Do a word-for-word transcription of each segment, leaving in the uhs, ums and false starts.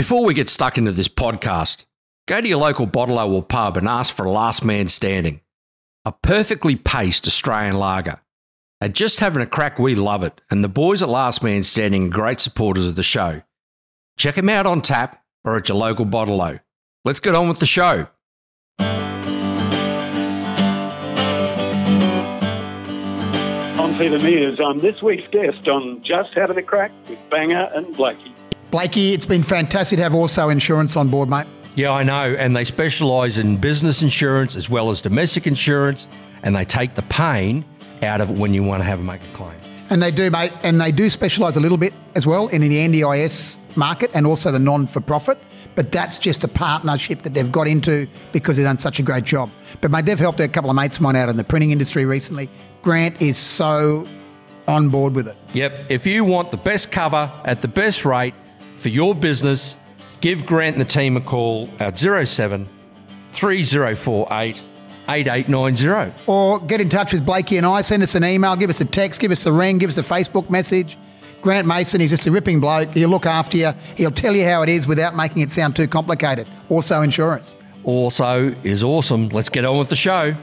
Before we get stuck into this podcast, go to your local bottler or pub and ask for Last Man Standing, a perfectly paced Australian lager. They're just having a crack, we love it, and the boys at Last Man Standing are great supporters of the show. Check them out on tap or at your local bottler. Let's get on with the show. On to the Mears on this week's guest on Just Having a Crack with Banger and Blakey. Blakey, it's been fantastic to have Also Insurance on board, mate. Yeah, I know, and they specialise in business insurance as well as domestic insurance, and they take the pain out of it when you want to have a make a claim. And they do, mate, and they do specialise a little bit as well in the N D I S market and also the non-for-profit, but that's just a partnership that they've got into because they've done such a great job. But, mate, they've helped a couple of mates of mine out in the printing industry recently. Grant is so on board with it. Yep, if you want the best cover at the best rate for your business, give Grant and the team a call at zero seven three zero four eight eight eight nine zero. Or get in touch with Blakey and I. Send us an email, give us a text, give us a ring, give us a Facebook message. Grant Mason, he's just a ripping bloke. He'll look after you. He'll tell you how it is without making it sound too complicated. Also Insurance. Also is awesome. Let's get on with the show.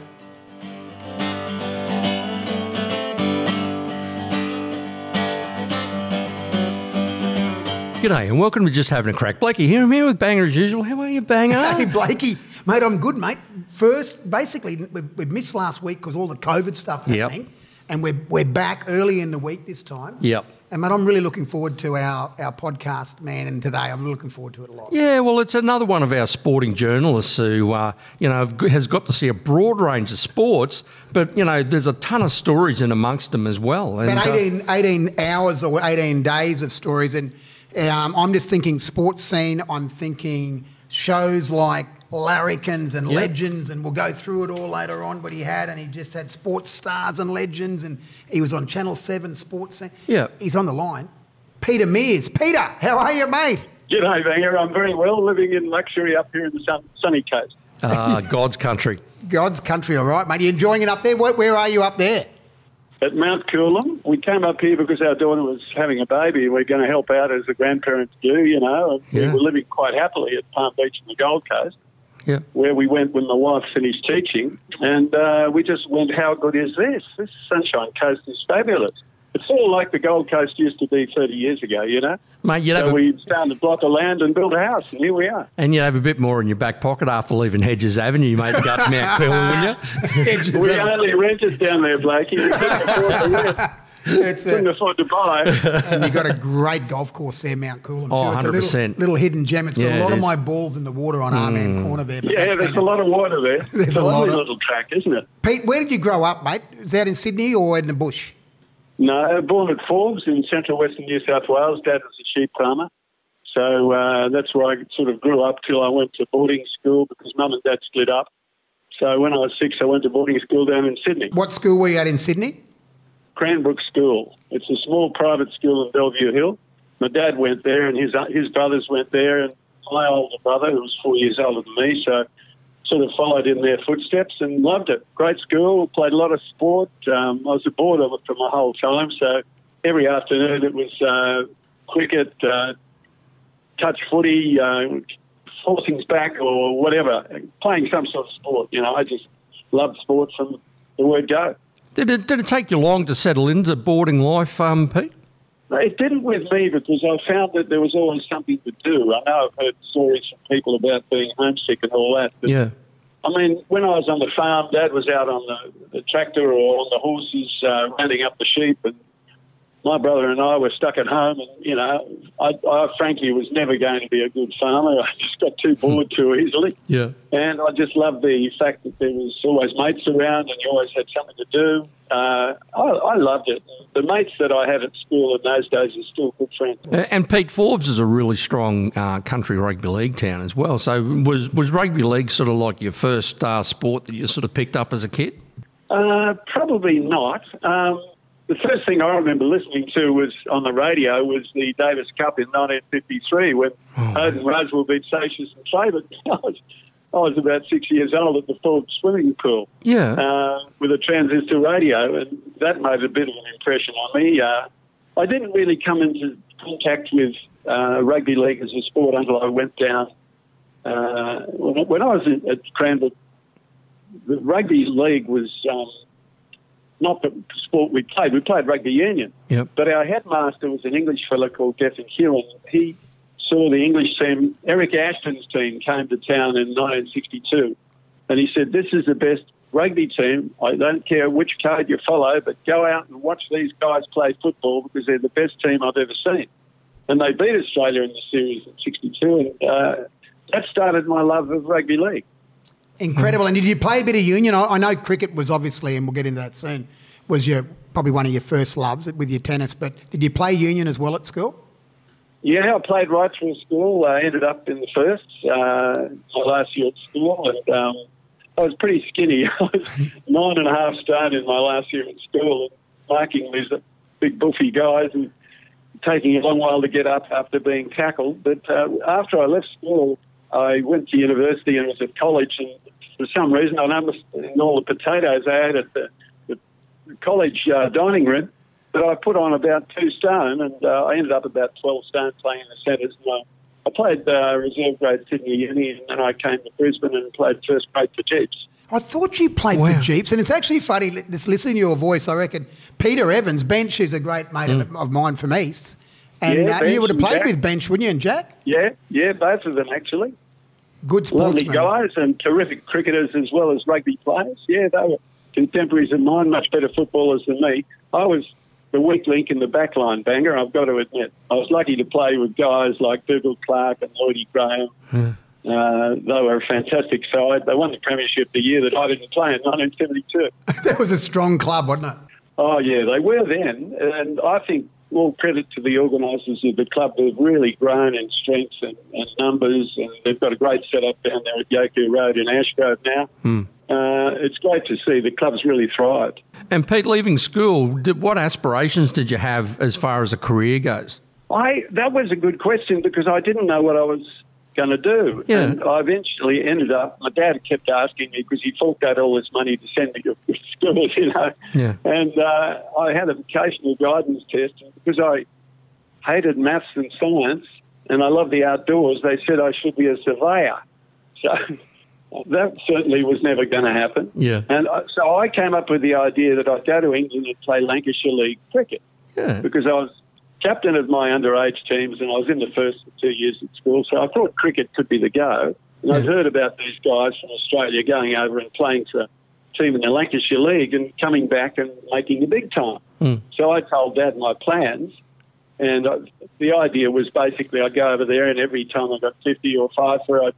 G'day and welcome to Just Having a Crack. Blakey here. I'm here with Banger as usual. How are you, Banger? Hey, Blakey. Mate, I'm good, mate. First, basically, we, we missed last week because all the COVID stuff happening. Yep. And we're, we're back early in the week this time. Yep. And, mate, I'm really looking forward to our, our podcast, man, and today I'm looking forward to it a lot. Yeah, well, it's another one of our sporting journalists who, uh, you know, has got to see a broad range of sports, but, you know, there's a ton of stories in amongst them as well. And about eighteen, eighteen hours or eighteen days of stories, and Um, I'm just thinking sports scene. I'm thinking shows like Larrikins and yep. Legends, and we'll go through it all later on, but he had, and he just had Sports Stars and Legends, and he was on Channel seven Sports Scene. Yeah. He's on the line. Peter Mears. Peter, how are you, mate? G'day, Banger. I'm very well, living in luxury up here in the sun, sunny coast. Ah, uh, God's country. God's country, all right, mate. Are you enjoying it up there? Where, where are you up there? At Mount Coolum. We came up here because our daughter was having a baby and we we're going to help out as the grandparents do, you know. And yeah. We were living quite happily at Palm Beach on the Gold Coast, yeah. where we went when the wife finished teaching. And uh, we just went, how good is this? This Sunshine Coast is fabulous. It's all like the Gold Coast used to be thirty years ago, you know. Mate, you'd so a... we found a block of land and built a house, and here we are. And you'd have a bit more in your back pocket after leaving Hedges Avenue, mate, to go to Mount Coolum, wouldn't you? We only rented down there, Blakey. We couldn't afford to rent. It's couldn't a... afford to buy. And you've got a great golf course there, Mount Coolum, too. Oh, one hundred percent. It's a little, little hidden gem. It's got yeah, a lot it of is. My balls in the water on Arman mm. Corner there. But yeah, there's a, a lot of water there. There's it's a lovely lot of... little track, isn't it? Pete, where did you grow up, mate? Is that in Sydney or in the bush? No, born at Forbes in central western New South Wales. Dad was a sheep farmer. So uh, that's where I sort of grew up till I went to boarding school because Mum and Dad split up. So when I was six, I went to boarding school down in Sydney. What school were you at in Sydney? Cranbrook School. It's a small private school in Bellevue Hill. My dad went there and his his brothers went there, and my older brother, who was four years older than me, so sort of followed in their footsteps and loved it. Great school, played a lot of sport. Um, I was aboard of it for my whole time, so every afternoon it was uh, cricket, uh, touch footy, uh, forcings back or whatever, playing some sort of sport. You know, I just loved sport from the word go. Did it, did it take you long to settle into boarding life, um, Pete? It didn't with me because I found that there was always something to do. I know I've heard stories from people about being homesick and all that. But yeah. I mean, when I was on the farm, Dad was out on the, the tractor or on the horses uh, rounding up the sheep, and my brother and I were stuck at home. And, you know, I, I frankly was never going to be a good farmer. I just got too bored too easily. Yeah. And I just loved the fact that there was always mates around and you always had something to do. Uh, I, I loved it. The mates that I had at school in those days are still good friends. And Pete, Forbes is a really strong uh, country rugby league town as well. So was was rugby league sort of like your first uh, sport that you sort of picked up as a kid? Uh, probably not. Um, the first thing I remember listening to was on the radio was the Davis Cup in nineteen fifty-three when Odin oh, Rosewell beat Satius and Claybert. I was about six years old at the Forbes swimming pool yeah. uh, with a transistor radio, and that made a bit of an impression on me. Uh, I didn't really come into contact with Uh, rugby league as a sport until I went down. Uh, when I was in, at Cranbourne, the rugby league was um, not the sport we played. We played rugby union. Yep. But our headmaster was an English fellow called Geoffrey Hewitt. He saw the English team, Eric Ashton's team, came to town in nineteen sixty-two. And he said, "This is the best rugby team. I don't care which code you follow, but go out and watch these guys play football because they're the best team I've ever seen." And they beat Australia in the series in sixty-two. And uh, that started my love of rugby league. Incredible. And did you play a bit of union? I know cricket was obviously, and we'll get into that soon, was your probably one of your first loves with your tennis. But did you play union as well at school? Yeah, I played right through school. I ended up in the first, uh, my last year at school. And um, I was pretty skinny. I was nine and a half stone in my last year at school. And marking these big, buffy guys and taking a long while to get up after being tackled. But uh, after I left school, I went to university and was at college. And for some reason, I noticed in all the potatoes I had at the, the college uh, dining room that I put on about two stone, and uh, I ended up about twelve stone playing in the centres. And I, I played uh, reserve grade Sydney Uni, and then I came to Brisbane and played first grade for Jeeps. I thought you played wow. for Jeeps, and it's actually funny, just listening to your voice, I reckon Peter Evans, Bench, who's a great mate mm. of mine from East, and yeah, uh, you would have played with Bench, wouldn't you, and Jack? Yeah, yeah, both of them, actually. Good sportsmen. Lovely guys and terrific cricketers as well as rugby players. Yeah, they were contemporaries of mine, much better footballers than me. I was the weak link in the backline banger, I've got to admit. I was lucky to play with guys like Dougal Clark and Lloydie Graham. Mm. Uh, they were a fantastic side. They won the premiership the year that I didn't play in nineteen seventy-two. That was a strong club, wasn't it? Oh, yeah, they were then. And I think all credit to the organisers of the club. They've really grown in strength and, and numbers, and they've got a great setup down there at Yoku Road in Ashgrove now. Mm. Uh, it's great to see the club's really thrived. And, Pete, leaving school, did, what aspirations did you have as far as a career goes? I That was a good question because I didn't know what I was going to do. Yeah. And I eventually ended up, my dad kept asking me because he forked out all this money to send me to school, you know. Yeah. And uh, I had a vocational guidance test because I hated maths and science and I loved the outdoors. They said I should be a surveyor. So that certainly was never going to happen. Yeah. And I, so I came up with the idea that I'd go to England and play Lancashire League cricket. Yeah. Because I was captain of my underage teams, and I was in the first two years at school, so I thought cricket could be the go. And yeah. I'd heard about these guys from Australia going over and playing for a team in the Lancashire League and coming back and making the big time. Mm. So I told Dad my plans, and I, the idea was basically I'd go over there and every time I got fifty or five for it,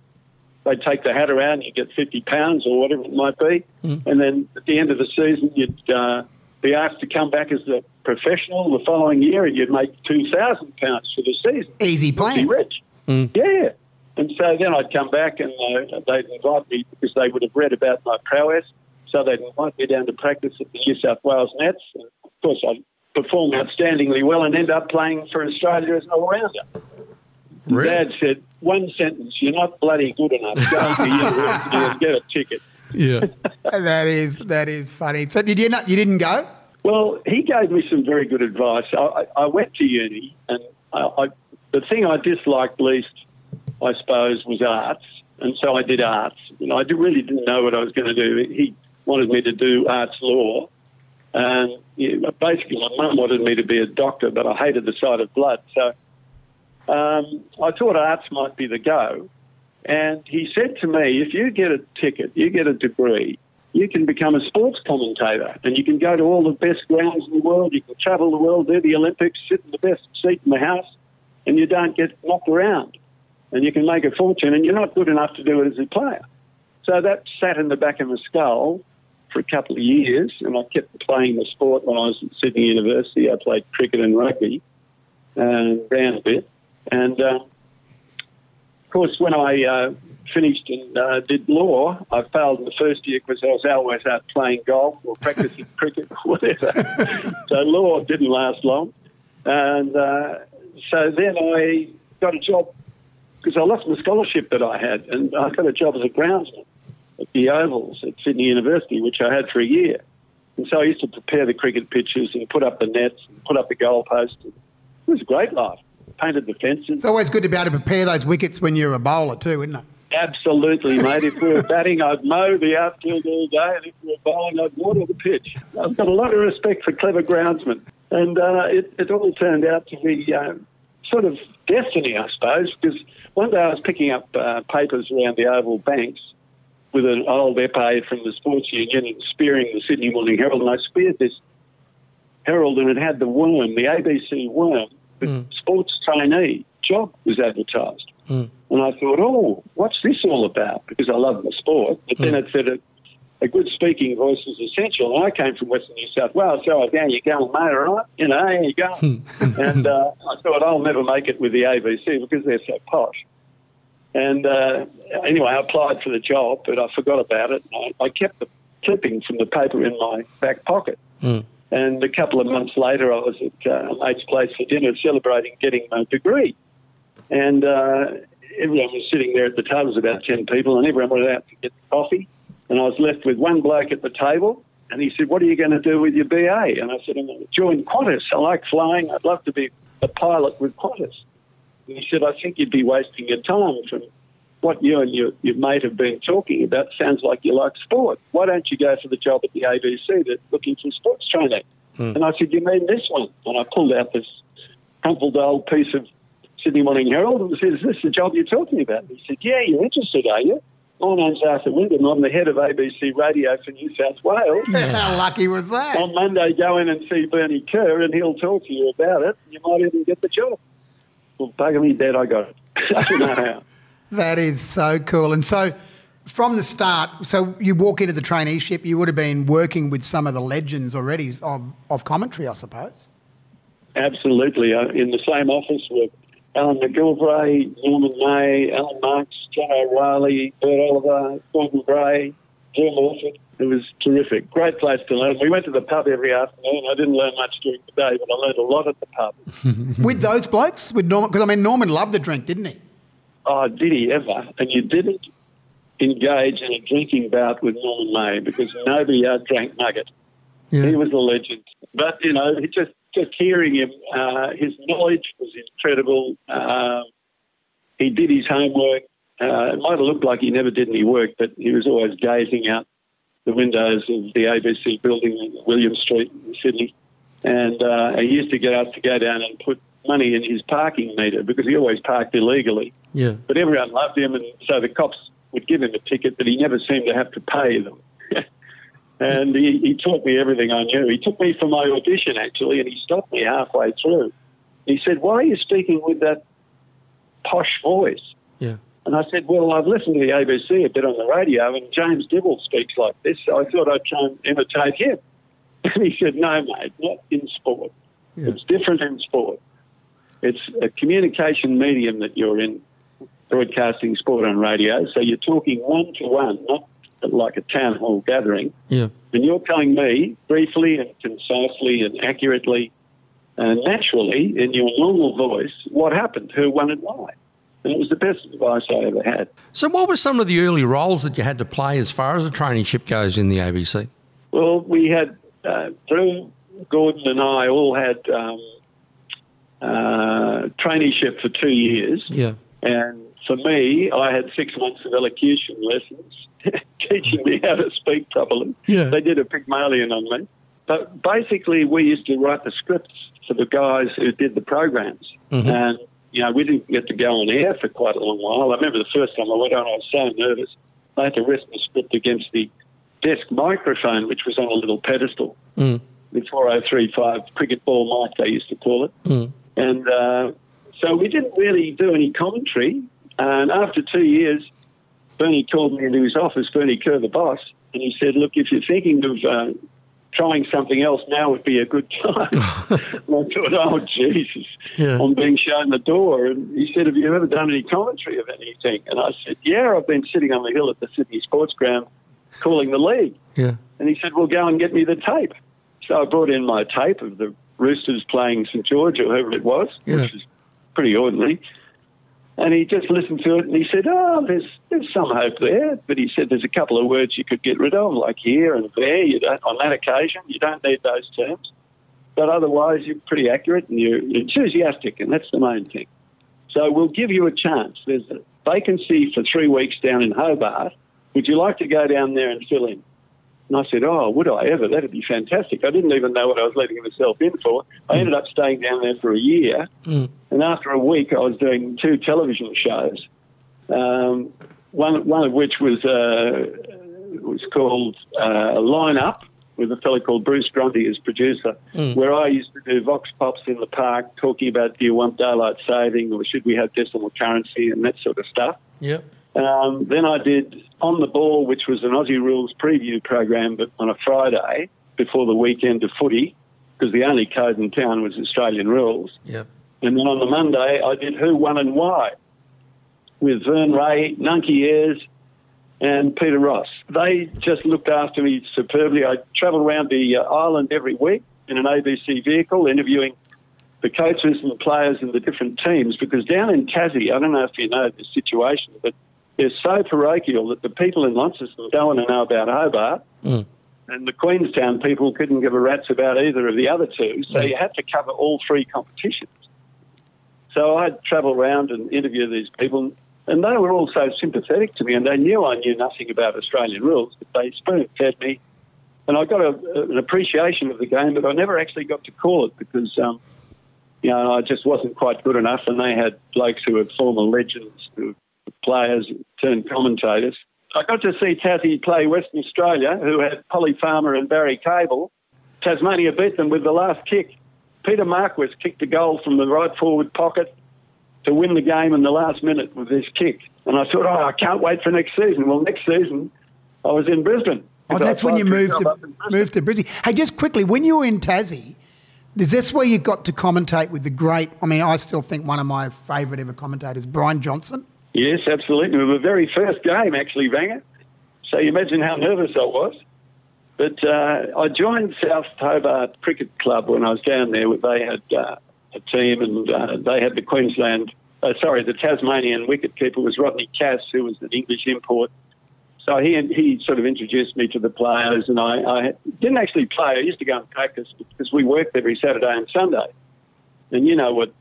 they'd take the hat around, you'd get fifty pounds or whatever it might be, mm. and then at the end of the season you'd Uh, be asked to come back as a professional the following year and you'd make two thousand pounds for the season. Easy plan. You'd be rich. Mm. Yeah. And so then I'd come back and uh, they'd invite me because they would have read about my prowess. So they'd invite me down to practice at the New South Wales Nets. And of course, I'd perform outstandingly well and end up playing for Australia as an all-rounder. Really? Dad said, one sentence, you're not bloody good enough. Go to university and get a ticket. Yeah, that is that is funny. So did you not? You didn't go? Well, he gave me some very good advice. I, I went to uni, and I, I, the thing I disliked least, I suppose, was arts, and so I did arts. You know, I did, really didn't know what I was going to do. He wanted me to do arts law, and you know, basically, my mum wanted me to be a doctor, but I hated the sight of blood, so um, I thought arts might be the go. And he said to me, if you get a ticket, you get a degree, you can become a sports commentator and you can go to all the best grounds in the world, you can travel the world, do the Olympics, sit in the best seat in the house and you don't get knocked around and you can make a fortune and you're not good enough to do it as a player. So that sat in the back of my skull for a couple of years and I kept playing the sport when I was at Sydney University. I played cricket and rugby and ran a bit and Uh, Of course, when I uh, finished and uh, did law, I failed in the first year because I was always out playing golf or practicing cricket or whatever. So law didn't last long. And uh, so then I got a job because I lost my scholarship that I had and I got a job as a groundsman at the Ovals at Sydney University, which I had for a year. And so I used to prepare the cricket pitches and put up the nets and put up the goalposts. It was a great life. painted the fences. It's always good to be able to prepare those wickets when you're a bowler too, isn't it? Absolutely, mate. If we were batting, I'd mow the outfield all day, and if we were bowling, I'd water the pitch. I've got a lot of respect for clever groundsmen, and uh, it, it all turned out to be uh, sort of destiny, I suppose, because one day I was picking up uh, papers around the Oval Banks with an old epée from the sports union and spearing the Sydney Morning Herald, and I speared this Herald, and it had the worm, the A B C worm, with mm. sports trainee job was advertised. Mm. And I thought, oh, what's this all about? Because I love the sport. But mm. then it said a, a good speaking voice is essential. And I came from Western New South Wales, so I was, down you going, mate, all right? You know, how you going? and uh, I thought, I'll never make it with the A B C because they're so posh. And uh, anyway, I applied for the job, but I forgot about it. And I, I kept the clipping from the paper in my back pocket. Mm. And a couple of months later, I was at uh, a mate's place for dinner celebrating getting my degree. And uh, everyone was sitting there at the table, it was about ten people, and everyone went out to get coffee. And I was left with one bloke at the table, and he said, what are you going to do with your B A? And I said, I'm going to join Qantas. I like flying. I'd love to be a pilot with Qantas. And he said, I think you'd be wasting your time. From what you and your, your mate have been talking about, sounds like you like sport. Why don't you go for the job at the A B C that's looking for sports training? Hmm. And I said, you mean this one? And I pulled out this crumpled old piece of Sydney Morning Herald and said, is this the job you're talking about? And he said, yeah, you're interested, are you? My name's Arthur Wyndham. I'm the head of A B C Radio for New South Wales. How lucky was that? On Monday, go in and see Bernie Kerr and he'll talk to you about it. You might even get the job. Well, bugger me dead, I got it. I don't know how. That is so cool. And so from the start, so you walk into the traineeship, you would have been working with some of the legends already of, of commentary, I suppose. Absolutely. In the same office with Alan McGilvray, Norman May, Alan Marks, John O'Reilly, Bert Oliver, Gordon Gray, Jim Orford. It was terrific. Great place to learn. We went to the pub every afternoon. I didn't learn much during the day, but I learned a lot at the pub. With those blokes? With Norman? Because, I mean, Norman loved the drink, didn't he? Oh, did he ever? And you didn't engage in a drinking bout with Norman May because nobody outdrank Nugget. Yeah. He was a legend. But, you know, just, just hearing him, uh, his knowledge was incredible. Uh, he did his homework. Uh, it might have looked like he never did any work, but he was always gazing out the windows of the A B C building in William Street in Sydney. And uh, he used to get us to go down and put money in his parking meter because he always parked illegally. Yeah. But everyone loved him, and so the cops would give him a ticket, but he never seemed to have to pay them. and he, he taught me everything I knew. He took me for my audition, actually, and he stopped me halfway through. He said, why are you speaking with that posh voice? Yeah. And I said, well, I've listened to the A B C a bit on the radio, and James Dibble speaks like this, so I thought I'd try and imitate him. And he said, no, mate, not in sport. Yeah. It's different in sport. It's a communication medium that you're in, broadcasting sport on radio, so you're talking one-to-one, not like a town hall gathering. Yeah. And you're telling me briefly and concisely and accurately and naturally in your normal voice what happened, who won and why. And it was the best advice I ever had. So what were some of the early roles that you had to play as far as a traineeship goes in the A B C? Well, we had, uh, Drew, Gordon and I all had... Um, Uh, traineeship for two years. Yeah. And for me, I had six months of elocution lessons teaching me how to speak properly. Yeah. They did a Pygmalion on me. But basically, we used to write the scripts for the guys who did the programs. Mm-hmm. And, you know, we didn't get to go on air for quite a long while. I remember the first time I went on, I was so nervous. I had to rest my script against the desk microphone, which was on a little pedestal. Mm. The four oh three five cricket ball mic, they used to call it. Mm. And uh, so we didn't really do any commentary. And after two years, Bernie called me into his office, Bernie Kerr, the boss, and he said, look, if you're thinking of uh, trying something else, now would be a good time. And I thought, oh, Jesus, yeah. I'm being shown the door. And he said, have you ever done any commentary of anything? And I said, yeah, I've been sitting on the hill at the Sydney Sports Ground calling the league. Yeah. And he said, well, go and get me the tape. So I brought in my tape of the Roosters playing St George or whoever it was, yeah. which is pretty ordinary. And he just listened to it and he said, oh, there's there's some hope there. But he said there's a couple of words you could get rid of, like here and there. You don't, on that occasion, you don't need those terms. but otherwise you're pretty accurate and you're, you're enthusiastic, and that's the main thing. So we'll give you a chance. There's a vacancy for three weeks down in Hobart. Would you like to go down there and fill in? And I said, oh, would I ever? That'd be fantastic. I didn't even know what I was letting myself in for. I ended up staying down there for a year, mm. and after a week I was doing two television shows, um, one one of which was uh, was called uh, Line Up, with a fellow called Bruce Grundy as producer, mm. where I used to do vox pops in the park talking about, do you want daylight saving or should we have decimal currency and that sort of stuff. Yep. Um, then I did On the Ball, which was an Aussie Rules preview program, but on a Friday before the weekend of footy, because the only code in town was Australian rules. Yep. And then on the Monday, I did Who Won and Why with Vern Ray, Nunky Ayres, and Peter Ross. They just looked after me superbly. I travelled around the uh, island every week in an A B C vehicle, interviewing the coaches and the players and the different teams, because down in Tassie, I don't know if you know the situation, but they're so parochial that the people in Launceston don't want to know about Hobart, mm. and the Queenstown people couldn't give a rat's about either of the other two, so mm. you had to cover all three competitions. So I'd travel around and interview these people, and they were all so sympathetic to me, and they knew I knew nothing about Australian rules, but they spoon-fed me. And I got a, an appreciation of the game, but I never actually got to call it because, um, you know, I just wasn't quite good enough, and they had blokes who were former legends, who were players turned commentators. I got to see Tassie play Western Australia, who had Polly Farmer and Barry Cable. Tasmania beat them with the last kick. Peter Marquis kicked a goal from the right forward pocket to win the game in the last minute with this kick. And I thought, oh, I can't wait for next season. Well, next season, I was in Brisbane. Oh, that's when you moved to, moved to Brisbane. Hey, just quickly, when you were in Tassie, is this where you got to commentate with the great, I mean, I still think one of my favourite ever commentators, Brian Johnson? Yes, absolutely. It was the very first game, actually, Vanger. So you imagine how nervous I was. But uh, I joined South Hobart Cricket Club when I was down there. They had... Uh, a team, and uh, they had the Queensland, uh, sorry, the Tasmanian wicketkeeper was Rodney Cass, who was an English import. So he he sort of introduced me to the players, and I, I didn't actually play. I used to go and practice because we worked every Saturday and Sunday. And you know what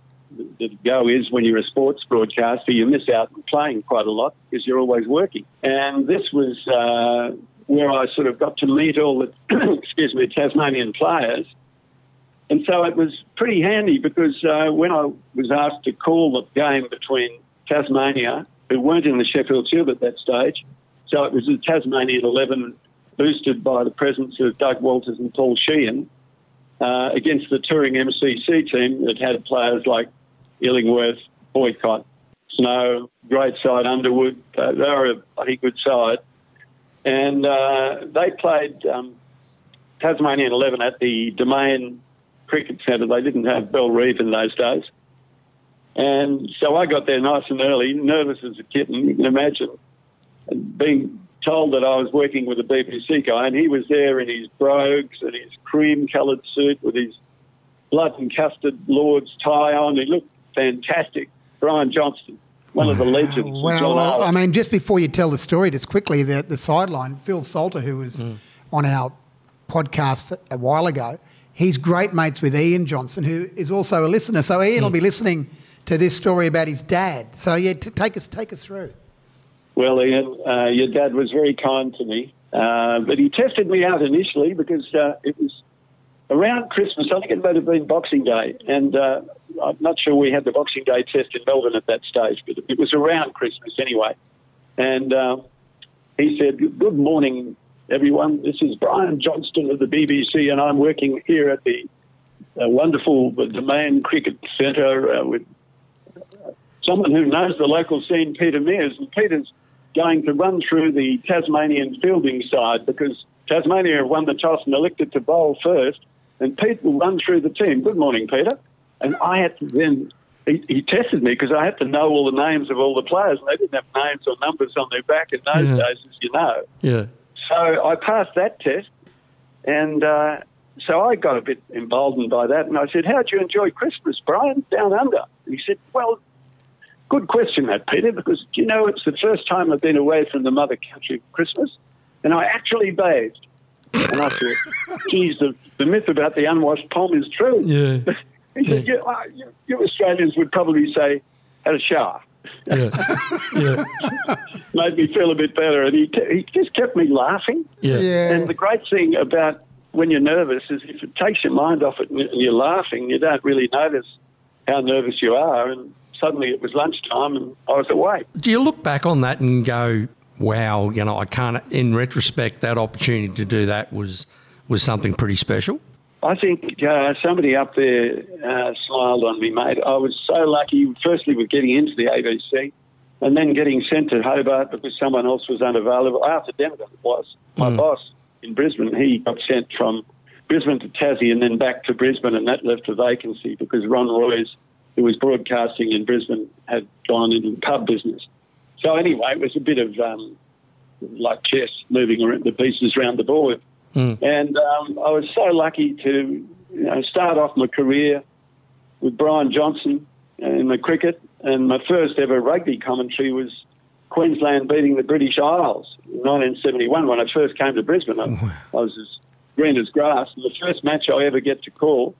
the go is when you're a sports broadcaster, you miss out on playing quite a lot because you're always working. And this was uh, where I sort of got to meet all the, excuse me, Tasmanian players. And so it was pretty handy because uh, when I was asked to call the game between Tasmania, who weren't in the Sheffield Shield at that stage, so it was the Tasmanian eleven boosted by the presence of Doug Walters and Paul Sheehan uh, against the touring M C C team that had players like Illingworth, Boycott, Snow, great side Underwood. Uh, they were a bloody good side. And uh, they played um, Tasmanian eleven at the Domain Cricket Centre. They didn't have Bell Reeve in those days. And so I got there nice and early, nervous as a kitten, you can imagine, and being told that I was working with a B B C guy, and he was there in his brogues and his cream-coloured suit with his blood and custard Lord's tie on. He looked fantastic. Brian Johnson, one wow. of the legends. Well, well I mean, just before you tell the story, just quickly, the, the sideline, Phil Salter, who was mm. on our podcast a while ago, he's great mates with Ian Johnson, who is also a listener. So Ian mm. will be listening to this story about his dad. So, yeah, t- take us take us through. Well, Ian, uh, your dad was very kind to me. Uh, but he tested me out initially because uh, it was around Christmas. I think it might have been Boxing Day. And uh, I'm not sure we had the Boxing Day test in Melbourne at that stage, but it was around Christmas anyway. And uh, he said, good morning, everyone, this is Brian Johnston of the B B C, and I'm working here at the uh, wonderful Domain Cricket Centre uh, with someone who knows the local scene, Peter Mears. And Peter's going to run through the Tasmanian fielding side because Tasmania won the toss and elected to bowl first, and Pete will run through the team. Good morning, Peter. And I had to then, he, he tested me because I had to know all the names of all the players, and they didn't have names or numbers on their back in those yeah. days, as you know. Yeah. So I passed that test, and uh, so I got a bit emboldened by that, and I said, how'd you enjoy Christmas, Brian, down under? And he said, well, good question that, Peter, because, you know, it's the first time I've been away from the mother country for Christmas, and I actually bathed. And I thought, geez, the, the myth about the unwashed palm is true. Yeah. He said, yeah. you, you, you Australians would probably say, had a shower. Yeah. yeah. Made me feel a bit better. And he, t- he just kept me laughing. Yeah. yeah. And the great thing about when you're nervous is if it takes your mind off it and you're laughing, you don't really notice how nervous you are. And suddenly it was lunchtime and I was awake. Do you look back on that and go, wow, you know, I can't, in retrospect, that opportunity to do that was was something pretty special? I think uh, somebody up there uh, smiled on me, mate. I was so lucky, firstly, with getting into the A B C and then getting sent to Hobart because someone else was unavailable. Arthur Demidov was. My mm. boss in Brisbane, he got sent from Brisbane to Tassie and then back to Brisbane, and that left a vacancy because Ron Royce, who was broadcasting in Brisbane, had gone into the pub business. So anyway, it was a bit of um, like chess, moving around the pieces around the board. Mm. And um, I was so lucky to you know, start off my career with Brian Johnson in the cricket, and my first ever rugby commentary was Queensland beating the British Isles in nineteen seventy-one when I first came to Brisbane. I, I was as green as grass, and the first match I ever get to call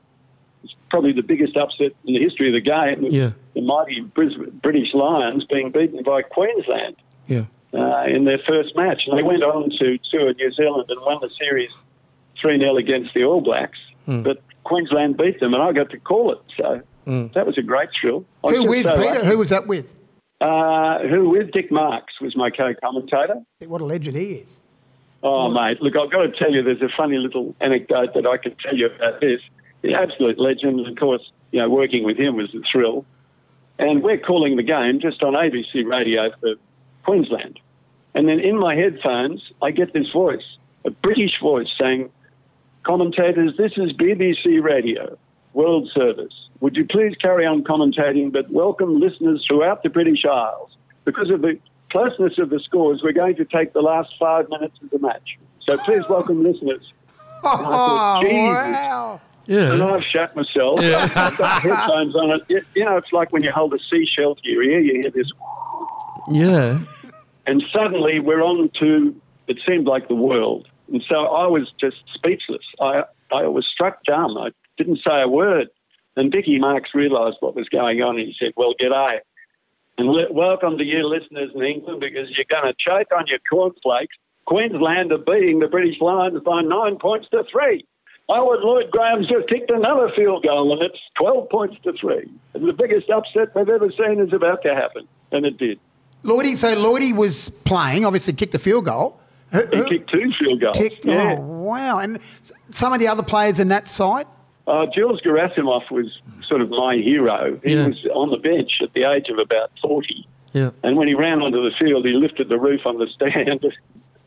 was probably the biggest upset in the history of the game, with yeah. the mighty Brisbane, British Lions being beaten by Queensland. Yeah. Uh, in their first match. And they went on to tour New Zealand and won the series three nil against the All Blacks. Mm. But Queensland beat them and I got to call it. So mm. that was a great thrill. I who with, so Peter? Lucky. Who was that with? Uh, who with? Dick Marks was my co-commentator. What a legend he is. Oh, what? Mate, look, I've got to tell you, there's a funny little anecdote that I can tell you about this. The absolute legend. Of course, you know, working with him was a thrill. And we're calling the game just on A B C radio for Queensland. And then in my headphones, I get this voice, a British voice saying, commentators, this is B B C Radio, World Service. Would you please carry on commentating, but welcome listeners throughout the British Isles. Because of the closeness of the scores, we're going to take the last five minutes of the match. So please welcome listeners. Oh, and I thought, Jesus. Wow. Yeah. And I've shut myself. Yeah. I've got headphones on it. You, you know, it's like when you hold a seashell to your ear, you hear this. Yeah. And suddenly we're on to, it seemed like the world. And so I was just speechless. I, I was struck dumb. I didn't say a word. And Dickie Marks realised what was going on and he said, well, g'day. And le- welcome to you listeners in England, because you're going to choke on your cornflakes. Queensland are beating the British Lions by nine points to three. I would Lloyd Graham's just kicked another field goal and it's twelve points to three. And the biggest upset we've ever seen is about to happen. And it did. Lloydie, so Lloydie was playing, obviously kicked the field goal. He uh, kicked two field goals. Tick, yeah. Oh, wow. And some of the other players in that side? Uh, Jules Gerasimov was sort of my hero. He yeah. was on the bench at the age of about forty. Yeah. And when he ran onto the field, he lifted the roof on the stand.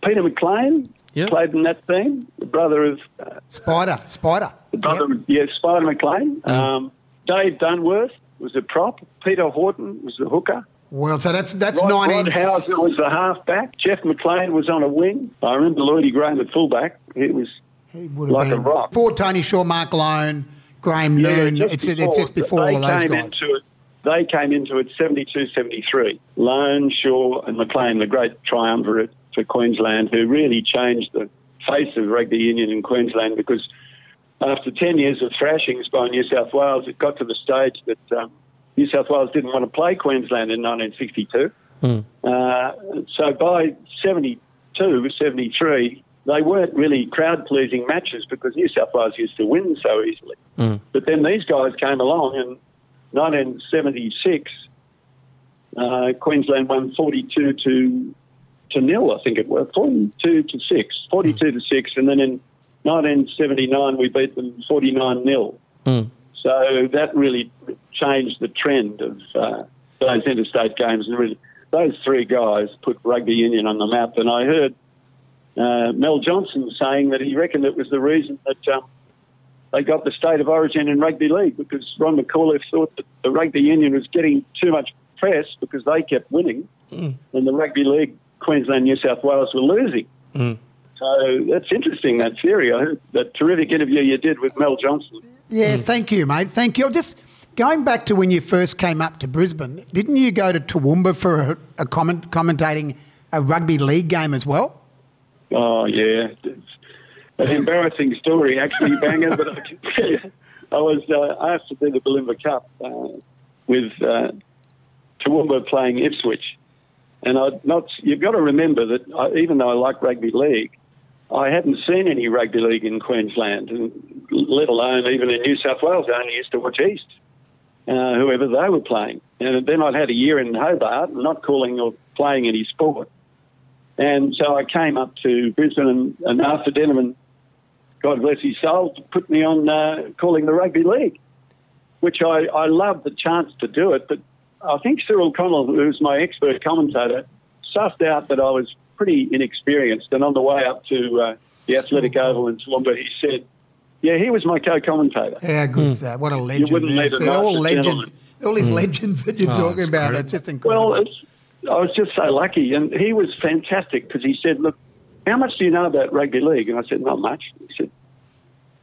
Peter McLean yeah. played in that team, the brother of... Uh, Spider, Spider. The brother yep. of, yeah, Spider McLean. Mm. Um, Dave Dunworth was the prop. Peter Horton was the hooker. Well, so that's that's Rod, nineteen... Rod Houser was the halfback. Jeff McLean was on a wing. I remember Lloydie Graham at fullback. It was he would have like been a rock. Before Tony Shaw, Mark Lone, Graham yeah, Noon, just it's, before, it's just before all of those guys. Into it, they came into it seventy-two seventy-three. Lone, Shaw and McLean, the great triumvirate for Queensland, who really changed the face of rugby union in Queensland, because after ten years of thrashings by New South Wales, it got to the stage that... Um, New South Wales didn't want to play Queensland in nineteen sixty-two. Mm. Uh, so by seventy-two, seventy-three, they weren't really crowd-pleasing matches because New South Wales used to win so easily. Mm. But then these guys came along in nineteen seventy-six. Uh, Queensland won forty-two to, to nil, I think it was, forty-two to six, forty-two mm. to six. And then in nineteen seventy-nine, we beat them forty-nine nil. Mm. So that really changed the trend of uh, those interstate games. And really, those three guys put rugby union on the map. And I heard uh, Mel Johnson saying that he reckoned it was the reason that um, they got the state of origin in rugby league, because Ron McAuliffe thought that the rugby union was getting too much press because they kept winning. Mm. And the rugby league, Queensland, New South Wales, were losing. Mm. So that's interesting, that theory. I heard that terrific interview you did with Mel Johnson. Yeah, mm. thank you, mate. Thank you. Just going back to when you first came up to Brisbane, didn't you go to Toowoomba for a, a comment, commentating a rugby league game as well? Oh, yeah. an embarrassing story, actually, Banger, but I can tell you, I was uh, asked to do the Bulimba Cup uh, with uh, Toowoomba playing Ipswich. And I'd not, you've got to remember that I, even though I like rugby league, I hadn't seen any rugby league in Queensland, and let alone even in New South Wales. I only used to watch East, uh, whoever they were playing. And then I'd had a year in Hobart, not calling or playing any sport. And so I came up to Brisbane, and, and Arthur Denneman, God bless his soul, put me on uh, calling the rugby league, which I, I loved the chance to do it. But I think Cyril Connell, who's my expert commentator, sussed out that I was pretty inexperienced. And on the way up to uh, the Athletic Oval in Toowoomba, he said, yeah, he was my co-commentator. How good's that? What a legend. You wouldn't need a all legends, gentleman. All these mm. legends that you're oh, talking about, great. It's just incredible. Well, it's, I was just so lucky. And he was fantastic because he said, look, how much do you know about rugby league? And I said, not much. He said,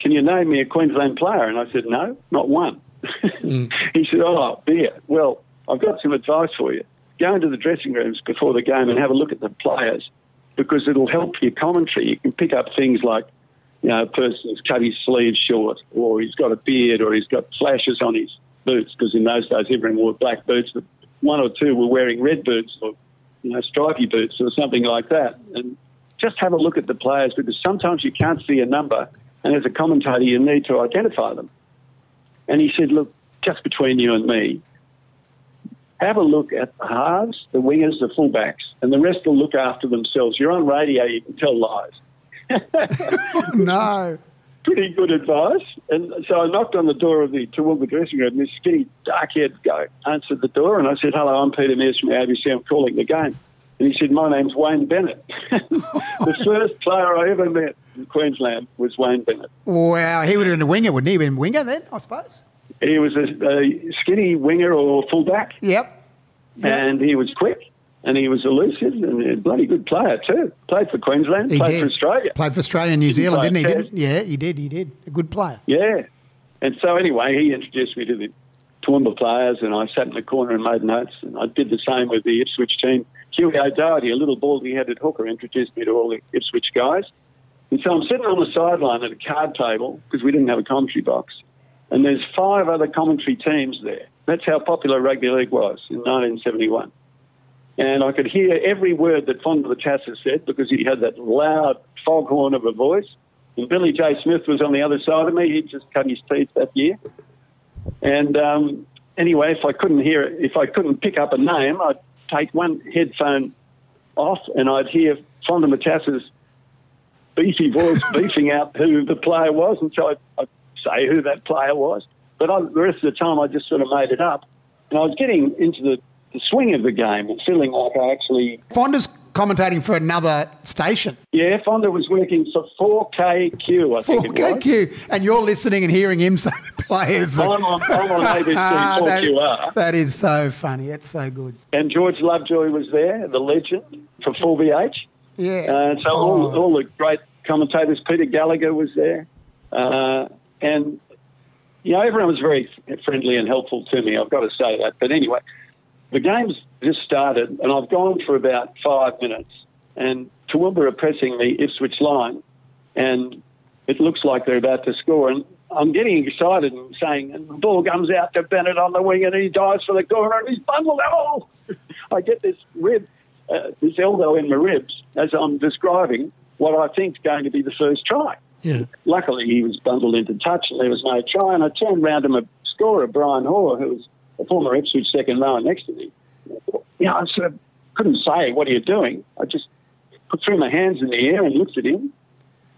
can you name me a Queensland player? And I said, no, not one. mm. He said, oh, dear. Well, I've got some advice for you. Go into the dressing rooms before the game and have a look at the players, because it'll help your commentary. You can pick up things like, you know, a person's cut his sleeves short, or he's got a beard, or he's got flashes on his boots, because in those days everyone wore black boots, but one or two were wearing red boots or, you know, stripy boots or something like that. And just have a look at the players, because sometimes you can't see a number, and as a commentator you need to identify them. And he said, look, just between you and me, have a look at the halves, the wingers, the fullbacks, and the rest will look after themselves. You're on radio, you can tell lies. No. Pretty good advice. And so I knocked on the door of the Toowoomba dressing room, and this skinny, dark-haired guy answered the door, and I said, hello, I'm Peter Mears from A B C, I'm calling the game. And he said, my name's Wayne Bennett. The first player I ever met in Queensland was Wayne Bennett. Wow, he would have been a winger, wouldn't he? He would have been a winger then, I suppose? He was a, a skinny winger or fullback. Yep. yep. And he was quick, and he was elusive, and a bloody good player too. Played for Queensland, he played did. for Australia. Played for Australia and New Zealand, didn't he? Didn't? Yeah, he did, he did. A good player. Yeah. And so anyway, he introduced me to the Toowoomba players, and I sat in the corner and made notes, and I did the same with the Ipswich team. Hughie O'Doherty, a little baldy-headed hooker, introduced me to all the Ipswich guys. And so I'm sitting on the sideline at a card table, because we didn't have a commentary box, and there's five other commentary teams there. That's how popular rugby league was in nineteen seventy-one. And I could hear every word that Fonda Vitassa said, because he had that loud foghorn of a voice. And Billy J. Smith was on the other side of me. He'd just cut his teeth that year. And um, anyway, if I couldn't hear it, if I couldn't pick up a name, I'd take one headphone off and I'd hear Fonda Vitassa's beefy voice beefing out who the player was. And so I'd, I'd say who that player was, but I, the rest of the time I just sort of made it up, and I was getting into the, the swing of the game and feeling like I actually... Fonda's commentating for another station. Yeah, Fonda was working for four K Q, I think it was. four K Q, and you're listening and hearing him say the players. I'm on, I'm on A B C ah, four Q R. That, that is so funny. It's so good. And George Lovejoy was there, the legend, for four B H. Yeah. Uh, so oh. all, all the great commentators, Peter Gallagher was there. Uh And, you know, everyone was very friendly and helpful to me, I've got to say that. But anyway, the game's just started, and I've gone for about five minutes, and Toowoomba are pressing the Ipswich line, and it looks like they're about to score. And I'm getting excited and saying, and the ball comes out to Bennett on the wing, and he dives for the corner, and he's bundled. Oh! I get this rib, uh, this elbow in my ribs as I'm describing what I think is going to be the first try. Yeah. Luckily, he was bundled into touch and there was no try. And I turned round to my scorer, Brian Hoare, who was a former Ipswich second rower next to me. You know, I sort of couldn't say, what are you doing? I just put threw my hands in the air and looked at him.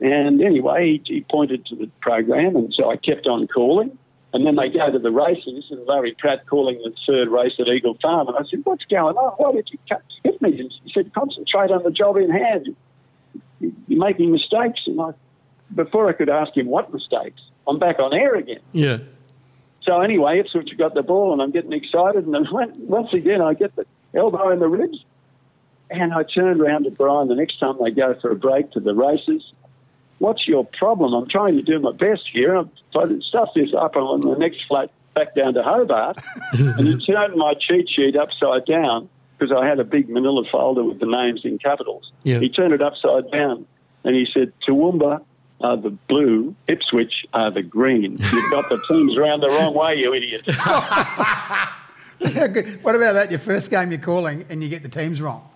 And anyway, he, he pointed to the program, and so I kept on calling. And then they go to the races, and Larry Pratt calling the third race at Eagle Farm. And I said, what's going on? Why did you cut? Hit me? And he said, concentrate on the job in hand. You're making mistakes. And I Before I could ask him what mistakes, I'm back on air again. Yeah. So anyway, Ipswich got the ball, and I'm getting excited, and I went, once again I get the elbow in the ribs, and I turned round to Brian the next time they go for a break to the races. What's your problem? I'm trying to do my best here. And if I stuff this up on the next flat back down to Hobart, and he turned my cheat sheet upside down, because I had a big manila folder with the names in capitals. Yeah. He turned it upside down, and he said, Toowoomba are the blue, Ipswich are the green. You've got the teams round the wrong way, you idiot. What about that, your first game you're calling and you get the teams wrong?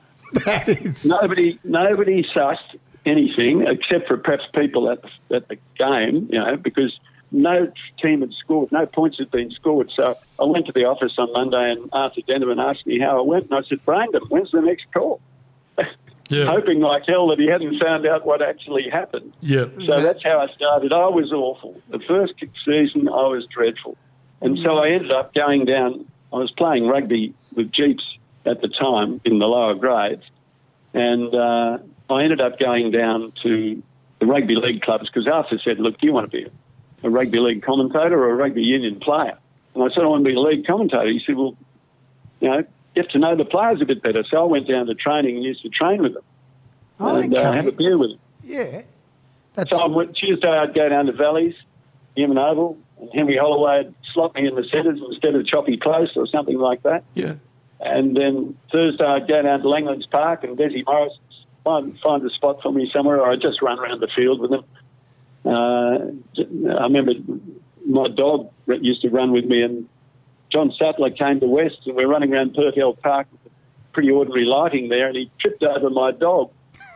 That is... Nobody nobody sussed anything except for perhaps people at the, at the game, you know, because no team had scored, no points had been scored. So I went to the office on Monday and Arthur Denderman asked me how I went, and I said, brained him, when's the next call? Yeah. Hoping like hell that he hadn't found out what actually happened. Yeah. So that's how I started. I was awful. The first season, I was dreadful. And so I ended up going down. I was playing rugby with Jeeps at the time in the lower grades, and uh, I ended up going down to the rugby league clubs because Arthur said, look, do you want to be a rugby league commentator or a rugby union player? And I said, I want to be a league commentator. He said, well, you know, get to know the players a bit better. So I went down to training and used to train with them oh, and okay. uh, have a beer with them. Yeah. That's... So I went, Tuesday I'd go down to Valleys, Newman Oval, and Henry Holloway would slot me in the centres instead of Choppy Close or something like that. Yeah. And then Thursday I'd go down to Langlands Park and Desi Morris find, find a spot for me somewhere, or I'd just run around the field with them. Uh, I remember my dog used to run with me, and John Sattler came to West, and we were running around Perthel Park with pretty ordinary lighting there, and he tripped over my dog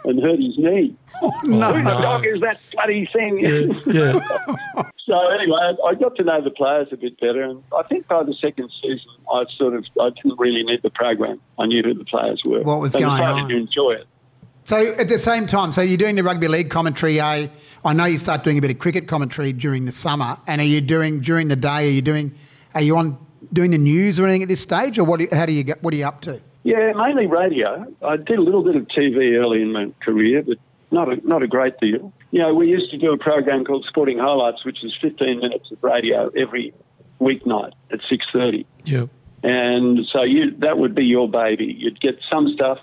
and hurt his knee. Oh, no. Whose no. dog is that bloody thing? Yeah. Yeah. So anyway, I got to know the players a bit better, and I think by the second season, I sort of I didn't really need the program. I knew who the players were. What was so going on? I started to enjoy it. So at the same time, so you're doing the rugby league commentary, eh? I know you start doing a bit of cricket commentary during the summer, and are you doing during the day? Are you doing? Are you on doing the news or anything at this stage, or what? How do you get? What are you up to? Yeah, mainly radio. I did a little bit of T V early in my career, but not a, not a great deal. You know, we used to do a program called Sporting Highlights, which is fifteen minutes of radio every weeknight at six thirty. Yeah. And so you that would be your baby. You'd get some stuff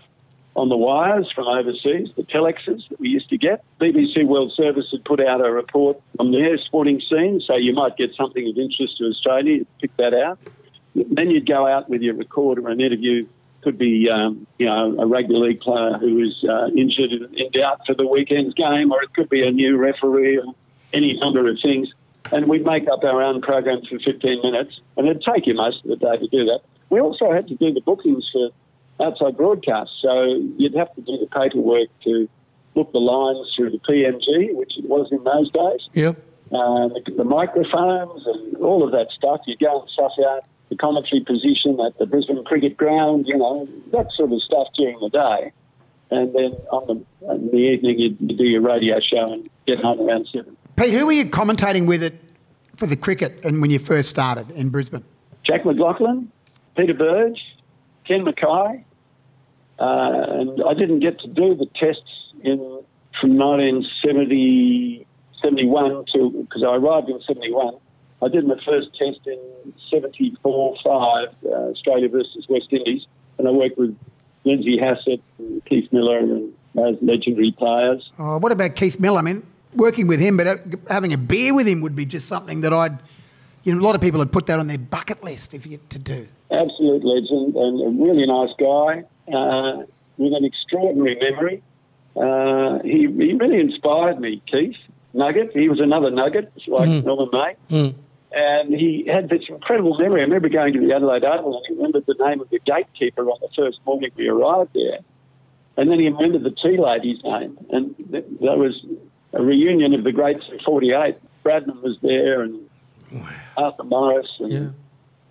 on the wires from overseas, the telexes that we used to get. B B C World Service had put out a report on their sporting scene, so you might get something of interest to Australia. You'd pick that out. Then you'd go out with your recorder and interview. Could be, um, you know, a rugby league player who is uh, injured in doubt for the weekend's game, or it could be a new referee or any number of things. And we'd make up our own program for fifteen minutes, and it'd take you most of the day to do that. We also had to do the bookings for outside broadcasts, so you'd have to do the paperwork to book the lines through the P M G, which it was in those days. Yep. Uh, the, the microphones and all of that stuff. You'd go and stuff out the commentary position at the Brisbane Cricket Ground, you know, that sort of stuff during the day. And then on the, in the evening, you'd do your radio show and get home around seven. Pete, who were you commentating with it for the cricket and when you first started in Brisbane? Jack McLaughlin, Peter Burge, Ken Mackay. Uh, and I didn't get to do the tests in from nineteen seventy, seventy-one to, because I arrived in seventy-one. I did my first test in seventy-four five, uh, Australia versus West Indies, and I worked with Lindsay Hassett and Keith Miller and those legendary players. Oh, what about Keith Miller? I mean, working with him, but having a beer with him would be just something that I'd, you know, a lot of people would put that on their bucket list if you to do. Absolute legend and a really nice guy uh, with an extraordinary memory. Uh, he, he really inspired me, Keith. Nugget. He was another Nugget, like mm. Norman May. Mm. And he had this incredible memory. I remember going to the Adelaide Oval and he remembered the name of the gatekeeper on the first morning we arrived there. And then he remembered the tea lady's name. And th- there was a reunion of the greats in forty-eight. Bradman was there and wow. Arthur Morris and yeah.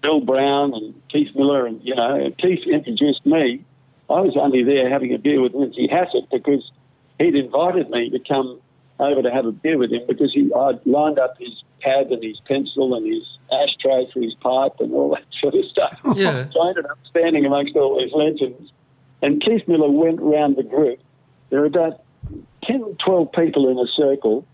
Bill Brown and Keith Miller. And, you know, Keith introduced me. I was only there having a beer with Lindsay Hassett because he'd invited me to come over to have a beer with him because he I'd lined up his pad and his pencil and his ashtray for his pipe and all that sort of stuff. Yeah. So I ended up standing amongst all these legends. And Keith Miller went round the group. There were about ten, twelve people in a circle,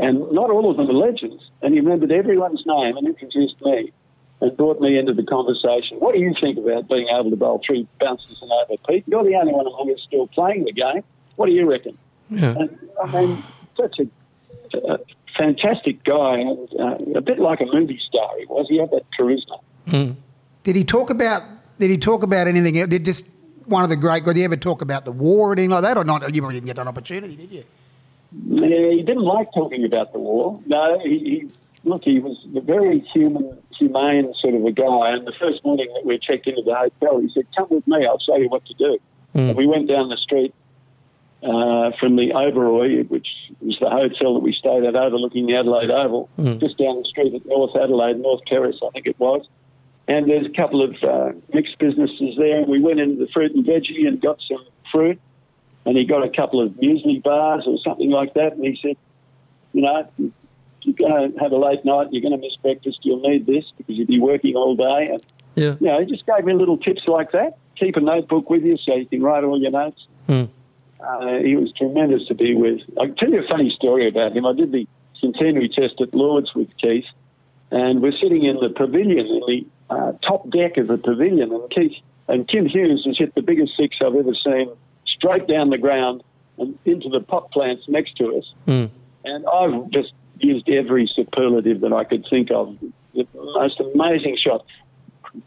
and not all of them were legends. And he remembered everyone's name and introduced me and brought me into the conversation. What do you think about being able to bowl three bounces and over, Pete? You're the only one among us still playing the game. What do you reckon? Yeah. And, I mean... such a, a fantastic guy, and uh, a bit like a movie star he was. He had that charisma. Mm. Did he talk about? Did he talk about anything? Did just one of the great? Did he ever talk about the war or anything like that, or not? You didn't get that opportunity, did you? He didn't like talking about the war. No, he, he look, he was a very human, humane sort of a guy. And the first morning that we checked into the hotel, he said, "Come with me, I'll show you what to do." Mm. And we went down the street uh, from the Oberoi, which was the hotel that we stayed at overlooking the Adelaide Oval, mm. just down the street at North Adelaide, North Terrace, I think it was. And there's a couple of uh, mixed businesses there. And we went into the fruit and veggie and got some fruit. And he got a couple of muesli bars or something like that. And he said, you know, you're going to have a late night, you're going to miss breakfast, you'll need this because you'll be working all day. And, yeah. you know, he just gave me little tips like that. Keep a notebook with you so you can write all your notes. Mm. Uh, he was tremendous to be with. I can tell you a funny story about him. I did the centenary test at Lord's with Keith. And we're sitting in the pavilion, in the uh, top deck of the pavilion. And Keith and Kim Hughes has hit the biggest six I've ever seen, straight down the ground and into the pot plants next to us. Mm. And I've just used every superlative that I could think of. The most amazing shot.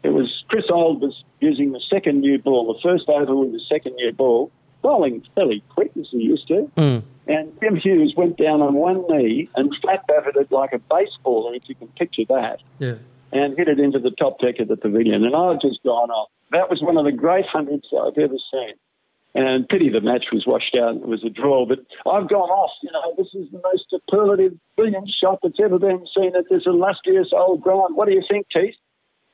It was Chris Old was using the second new ball, the first over with the second new ball, bowling fairly quick as he used to. Mm. And Tim Hughes went down on one knee and flat batted it like a baseball, if you can picture that, yeah. and hit it into the top deck of the pavilion. And I've just gone off. That was one of the great hundreds I've ever seen. And pity the match was washed out and it was a draw. But I've gone off, you know, this is the most superlative, brilliant shot that's ever been seen at this illustrious old ground. What do you think, Keith?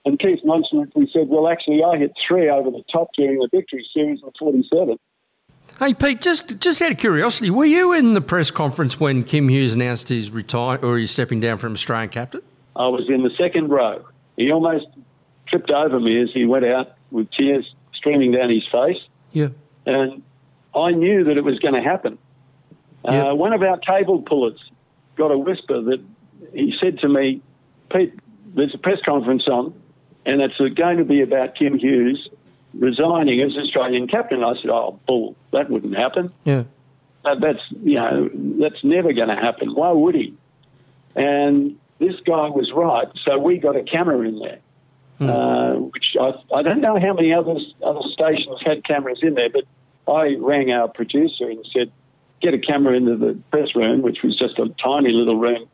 And Keith nonchalantly said, well, actually, I hit three over the top during the victory series in forty-seven. Hey, Pete, just just out of curiosity, were you in the press conference when Kim Hughes announced he's retired or he's stepping down from Australian captain? I was in the second row. He almost tripped over me as he went out with tears streaming down his face. Yeah. And I knew that it was going to happen. Yep. Uh, one of our cable pullers got a whisper that he said to me, Pete, there's a press conference on, and it's going to be about Kim Hughes resigning as Australian captain. I said, oh, bull, that wouldn't happen. Yeah, uh, that's, you know, that's never going to happen. Why would he? And this guy was right, so we got a camera in there. Mm. Uh, which I, I don't know how many others, other stations had cameras in there, but I rang our producer and said, get a camera into the press room, which was just a tiny little room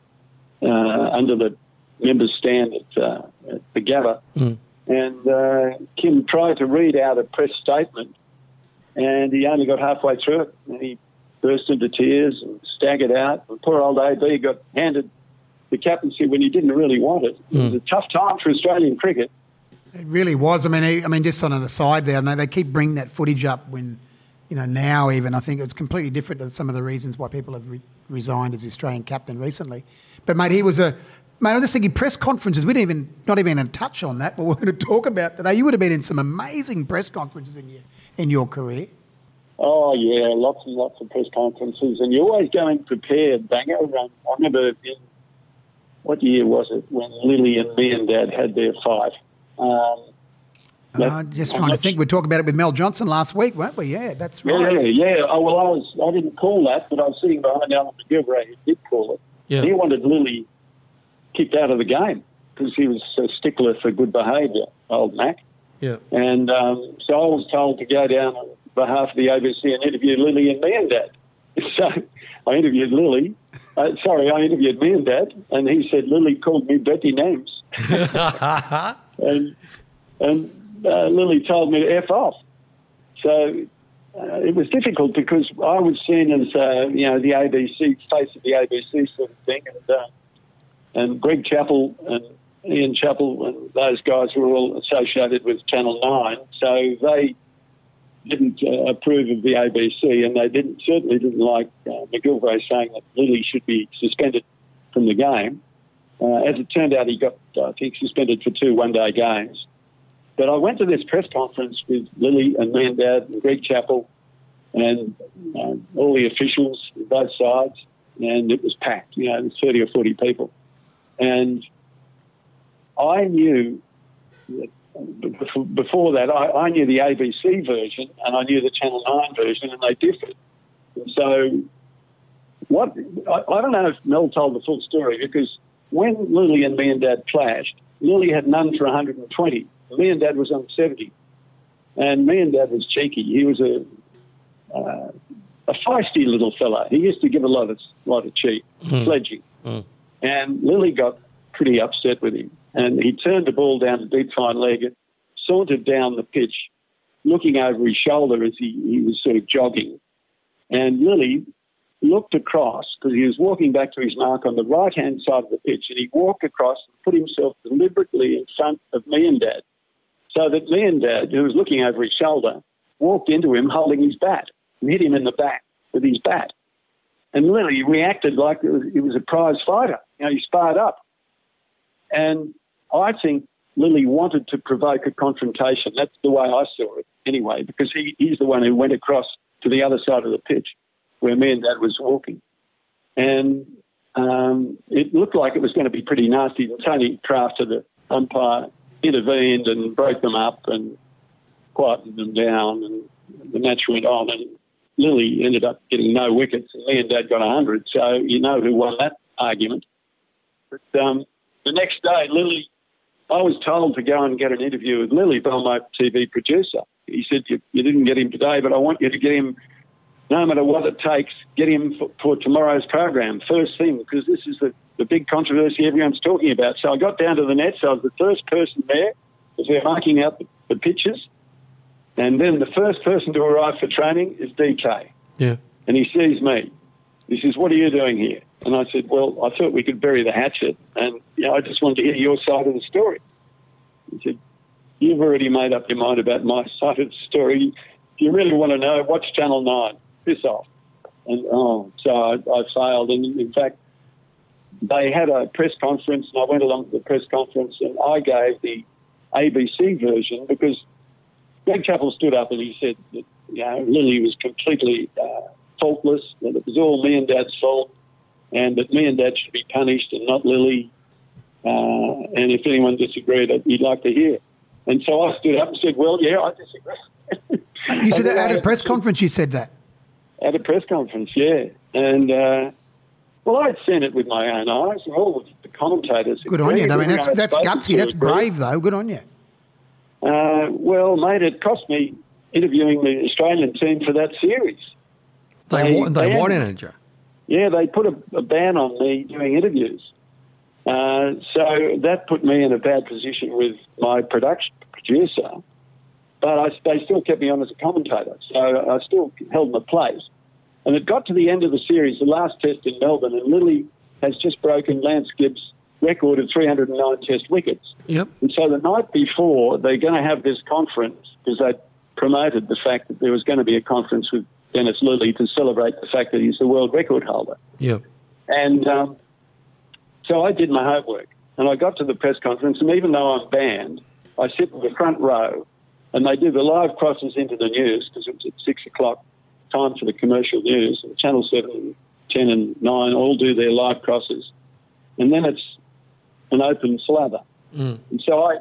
uh, under the members' stand at, uh, at the Gabba. Mm. And uh, Kim tried to read out a press statement, and he only got halfway through it, and he burst into tears and staggered out. And poor old A B got handed the captaincy when he didn't really want it. It was mm. a tough time for Australian cricket. It really was. I mean, he, I mean, just on the side there, I mean, they keep bringing that footage up when, you know, now even I think it's completely different than some of the reasons why people have re- resigned as Australian captain recently. But mate, he was a mate. I'm just thinking press conferences. We didn't even not even touch on that. But we're going to talk about today. You would have been in some amazing press conferences in your in your career. Oh, yeah, lots and lots of press conferences, and you always go in prepared, banger. I remember. In What year was it when Lily and me and Dad had their fight? Um, that, uh, just trying to think. We talked about it with Mel Johnson last week, weren't we? Yeah, that's right. Yeah, yeah. Oh, well, I was—I didn't call that, but I was sitting behind Alan McGilvray who did call it. Yeah. He wanted Lily kicked out of the game because he was a stickler for good behaviour, old Mac. Yeah. And um, so I was told to go down on behalf of the A B C and interview Lily and me and Dad. So I interviewed Lily. Uh, sorry, I interviewed me and Dad, and he said Lily called me Betty names. and and uh, Lily told me to F off. So uh, it was difficult because I was seen as, uh, you know, the A B C, face of the A B C sort of thing. And, uh, and Greg Chappell and Ian Chappell and those guys were all associated with Channel nine. So they didn't uh, approve of the A B C, and they didn't certainly didn't like uh, McGilvray saying that Lily should be suspended from the game. Uh, as it turned out, he got, I think, suspended for two one-day games. But I went to this press conference with Lily and me and Dad and Greg Chappell and uh, all the officials on both sides, and it was packed, you know, thirty or forty people. And I knew that before that, I, I knew the A B C version and I knew the Channel nine version, and they differed. And so, what I, I don't know if Mel told the full story, because when Lily and me and Dad clashed, Lily had none for one hundred twenty. Me and Dad was on seventy. And me and Dad was cheeky. He was a, uh, a feisty little fella. He used to give a lot of lot of cheek, mm. sledging. Mm. And Lily got pretty upset with him. And he turned the ball down to deep fine leg, sauntered down the pitch, looking over his shoulder as he, he was sort of jogging. And Lily looked across, because he was walking back to his mark on the right-hand side of the pitch, and he walked across and put himself deliberately in front of me and Dad, so that me and Dad, who was looking over his shoulder, walked into him holding his bat and hit him in the back with his bat. And Lily reacted like it was, it was a prize fighter. You know, he sparred up. And I think Lily wanted to provoke a confrontation. That's the way I saw it anyway, because he, he's the one who went across to the other side of the pitch where me and Dad was walking. And um, it looked like it was going to be pretty nasty. Tony Trafter, the umpire, intervened and broke them up and quietened them down, and the match went on, and Lily ended up getting no wickets and me and Dad got a hundred, so you know who won that argument. But um, the next day, Lily, I was told to go and get an interview with Lily by my T V producer. He said, you, you didn't get him today, but I want you to get him, no matter what it takes, get him for, for tomorrow's program, first thing, because this is the, the big controversy everyone's talking about. So I got down to the nets. I was the first person there as we were marking out the, the pitches. And then the first person to arrive for training is D K. Yeah. And he sees me. He says, what are you doing here? And I said, well, I thought we could bury the hatchet. And, you know, I just wanted to hear your side of the story. He said, you've already made up your mind about my side of the story. If you really want to know, watch Channel nine. Piss off. And, oh, so I, I failed. And, in fact, they had a press conference, and I went along to the press conference, and I gave the A B C version because Greg Chappell stood up and he said that, you know, Lily was completely uh, faultless, that it was all me and Dad's fault, and that me and Dad should be punished and not Lily. Uh, and if anyone disagreed, he'd like to hear. And so I stood up and said, well, yeah, I disagree. You said that at a press conference, you said that? At a press conference, yeah. And, uh, well, I'd seen it with my own eyes, and all of the commentators... Good on you. I mean, that's, that's gutsy. That's brave, though. Good on you. Uh, well, mate, it cost me interviewing the Australian team for that series. They, they, wa- they banned, wanted it. Yeah, they put a, a ban on me doing interviews. Uh, so that put me in a bad position with my production producer, but I, they still kept me on as a commentator, so I still held my place. And it got to the end of the series, the last test in Melbourne, and Lily has just broken Lance Gibbs' record of three hundred nine test wickets. Yep. And so the night before, they're going to have this conference because they promoted the fact that there was going to be a conference with Dennis Lilly to celebrate the fact that he's the world record holder. Yep. And um, so I did my homework, and I got to the press conference, and even though I'm banned, I sit in the front row, and they do the live crosses into the news because it was at six o'clock, time for the commercial news, and Channel seven, ten and nine all do their live crosses. And then it's an open slather. Mm. And so I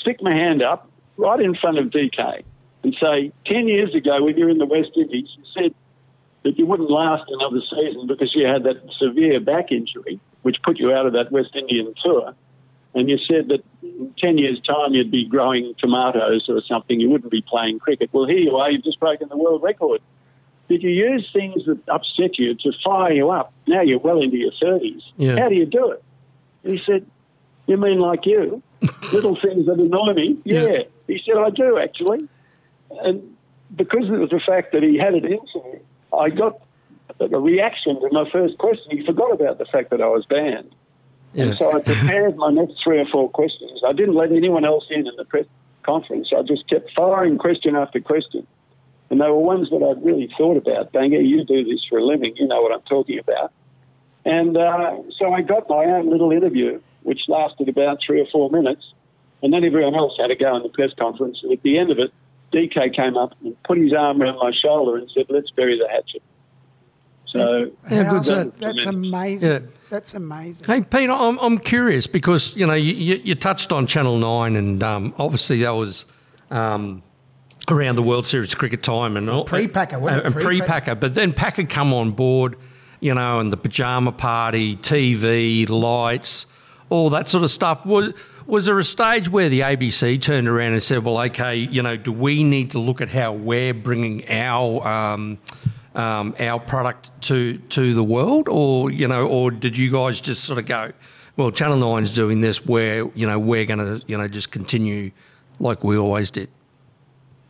stick my hand up right in front of D K and say, ten years ago when you were in the West Indies, you said that you wouldn't last another season because you had that severe back injury, which put you out of that West Indian tour. And you said that in ten years' time you'd be growing tomatoes or something, you wouldn't be playing cricket. Well, here you are, you've just broken the world record. Did you use things that upset you to fire you up? Now you're well into your thirties. Yeah. How do you do it? He said, you mean like you? Little things that annoy me? Yeah. yeah. He said, I do, actually. And because it was the fact that he had it in me, I got a reaction to my first question. He forgot about the fact that I was banned. Yeah. And so I prepared my next three or four questions. I didn't let anyone else in in the press conference. I just kept firing question after question. And they were ones that I'd really thought about. Banga, you do this for a living. You know what I'm talking about. And uh, so I got my own little interview, which lasted about three or four minutes. And then everyone else had to go in the press conference. And at the end of it, D K came up and put his arm around my shoulder and said, let's bury the hatchet. So yeah, how good's that? That's amazing. Yeah. That's amazing. Hey, Pete, I'm, I'm curious because, you know, you, you, you touched on Channel nine and um, obviously that was um, around the World Series cricket time. And, and pre-packer, wasn't and, it? And pre-packer. But then Packer come on board, you know, and the pyjama party, T V, lights, all that sort of stuff. Was, was there a stage where the A B C turned around and said, well, okay, you know, do we need to look at how we're bringing our um, um, our product to to the world, or you know, or did you guys just sort of go, well, Channel nine's doing this, where you know we're going to you know just continue like we always did?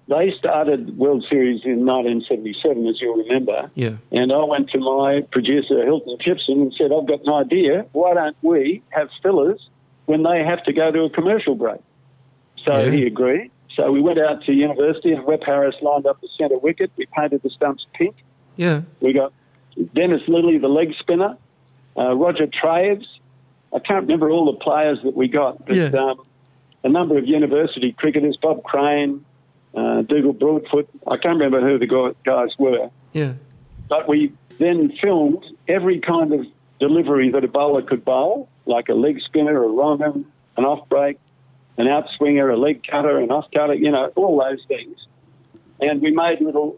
They started World Series in nineteen seventy-seven, as you'll remember. Yeah. And I went to my producer, Hilton Gibson, and said, I've got an idea. Why don't we have fillers when they have to go to a commercial break? So yeah. He agreed. So we went out to university, and Webb Harris lined up the centre wicket. We painted the stumps pink. Yeah. We got Dennis Lilly, the leg spinner, uh, Roger Traves. I can't remember all the players that we got, but yeah. um, a number of university cricketers, Bob Crane, Uh, Dougal Broadfoot. I can't remember who the guys were. Yeah. But we then filmed every kind of delivery that a bowler could bowl, like a leg spinner, a rondham, an off break, an outswinger, a leg cutter, an off cutter, you know, all those things. And we made little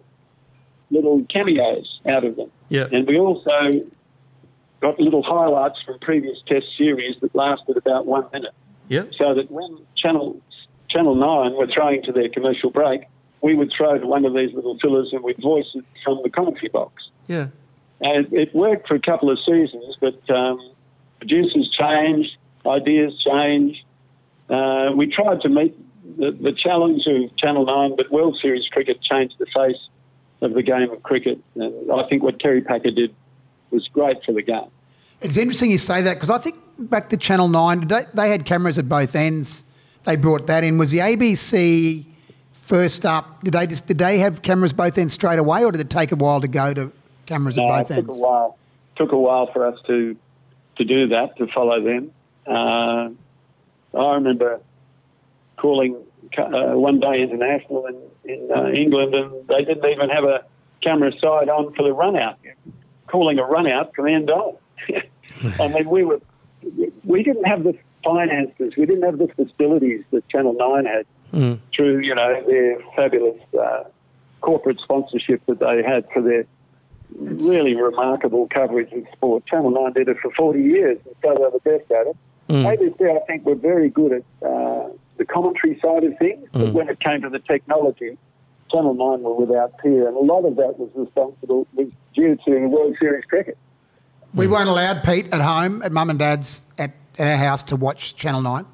little cameos out of them. Yeah. And we also got little highlights from previous test series that lasted about one minute. Yeah. So that when Channel Channel nine were throwing to their commercial break, we would throw to one of these little fillers and we'd voice it from the commentary box. Yeah. And it worked for a couple of seasons, but um, producers changed, ideas changed. Uh, we tried to meet the, the challenge of Channel nine, but World Series cricket changed the face of the game of cricket. And I think what Kerry Packer did was great for the game. It's interesting you say that, because I think back to Channel nine, they, they had cameras at both ends. They brought that in. Was the A B C first up? Did they just did they have cameras both ends straight away, or did it take a while to go to cameras no, at both it took ends? A while. It took a while for us to to do that, to follow them. Uh, I remember calling uh, One Day International in, in uh, England, and they didn't even have a camera side on for the run out. Calling a run out from end on. I mean, we were we didn't have the finances. We didn't have the facilities that Channel nine had mm. through, you know, their fabulous uh, corporate sponsorship that they had for their it's... really remarkable coverage of sport. Channel nine did it for forty years, and so they were the best at it. Mm. A B C, I think, were very good at uh, the commentary side of things, but mm. when it came to the technology, Channel nine were without peer, and a lot of that was responsible was due to World Series cricket. We mm. weren't allowed, Pete, at home, at Mum and Dad's, at at our house to watch Channel nine.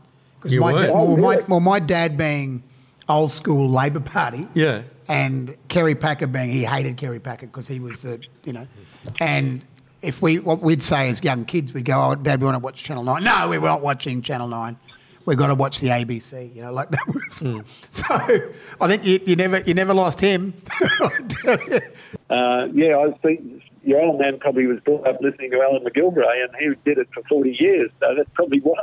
You my were? Da- well, my, well, my dad being old school Labor Party, yeah, and Kerry Packer being, he hated Kerry Packer because he was the, you know, and if we, what we'd say as young kids, we'd go, oh, Dad, we want to watch Channel nine. No, we're not watching Channel nine. We've got to watch the A B C, you know, like that was. Mm. So I think you, you never you never lost him. uh, yeah, I think your old man probably was brought up listening to Alan McGilvray, and he did it for forty years, so that's probably why.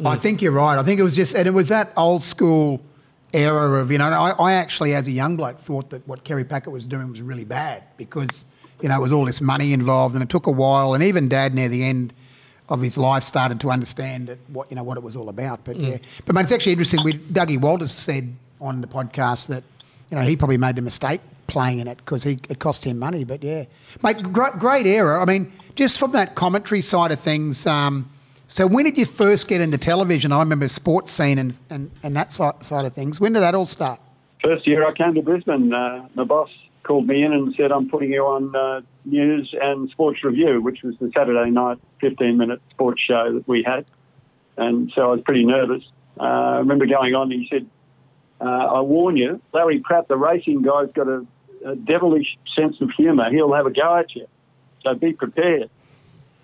Mm. I think you're right. I think it was just, and it was that old school era of, you know, I, I actually as a young bloke thought that what Kerry Packer was doing was really bad because, you know, it was all this money involved and it took a while, and even Dad near the end of his life started to understand it, what you know what it was all about. But mm. yeah, but mate, it's actually interesting. We, Dougie Walters said on the podcast that you know he probably made a mistake playing in it because he it cost him money. But yeah, mate, great, great era. I mean, just from that commentary side of things. Um, so when did you first get into television? I remember Sports Scene and and, and that side, side of things. When did that all start? First year I came to Brisbane. Uh, my boss called me in and said, I'm putting you on uh, News and Sports Review, which was the Saturday night fifteen-minute sports show that we had. And so I was pretty nervous. Uh, I remember going on and he said, uh, I warn you, Larry Pratt, the racing guy, has got a, a devilish sense of humour. He'll have a go at you. So be prepared.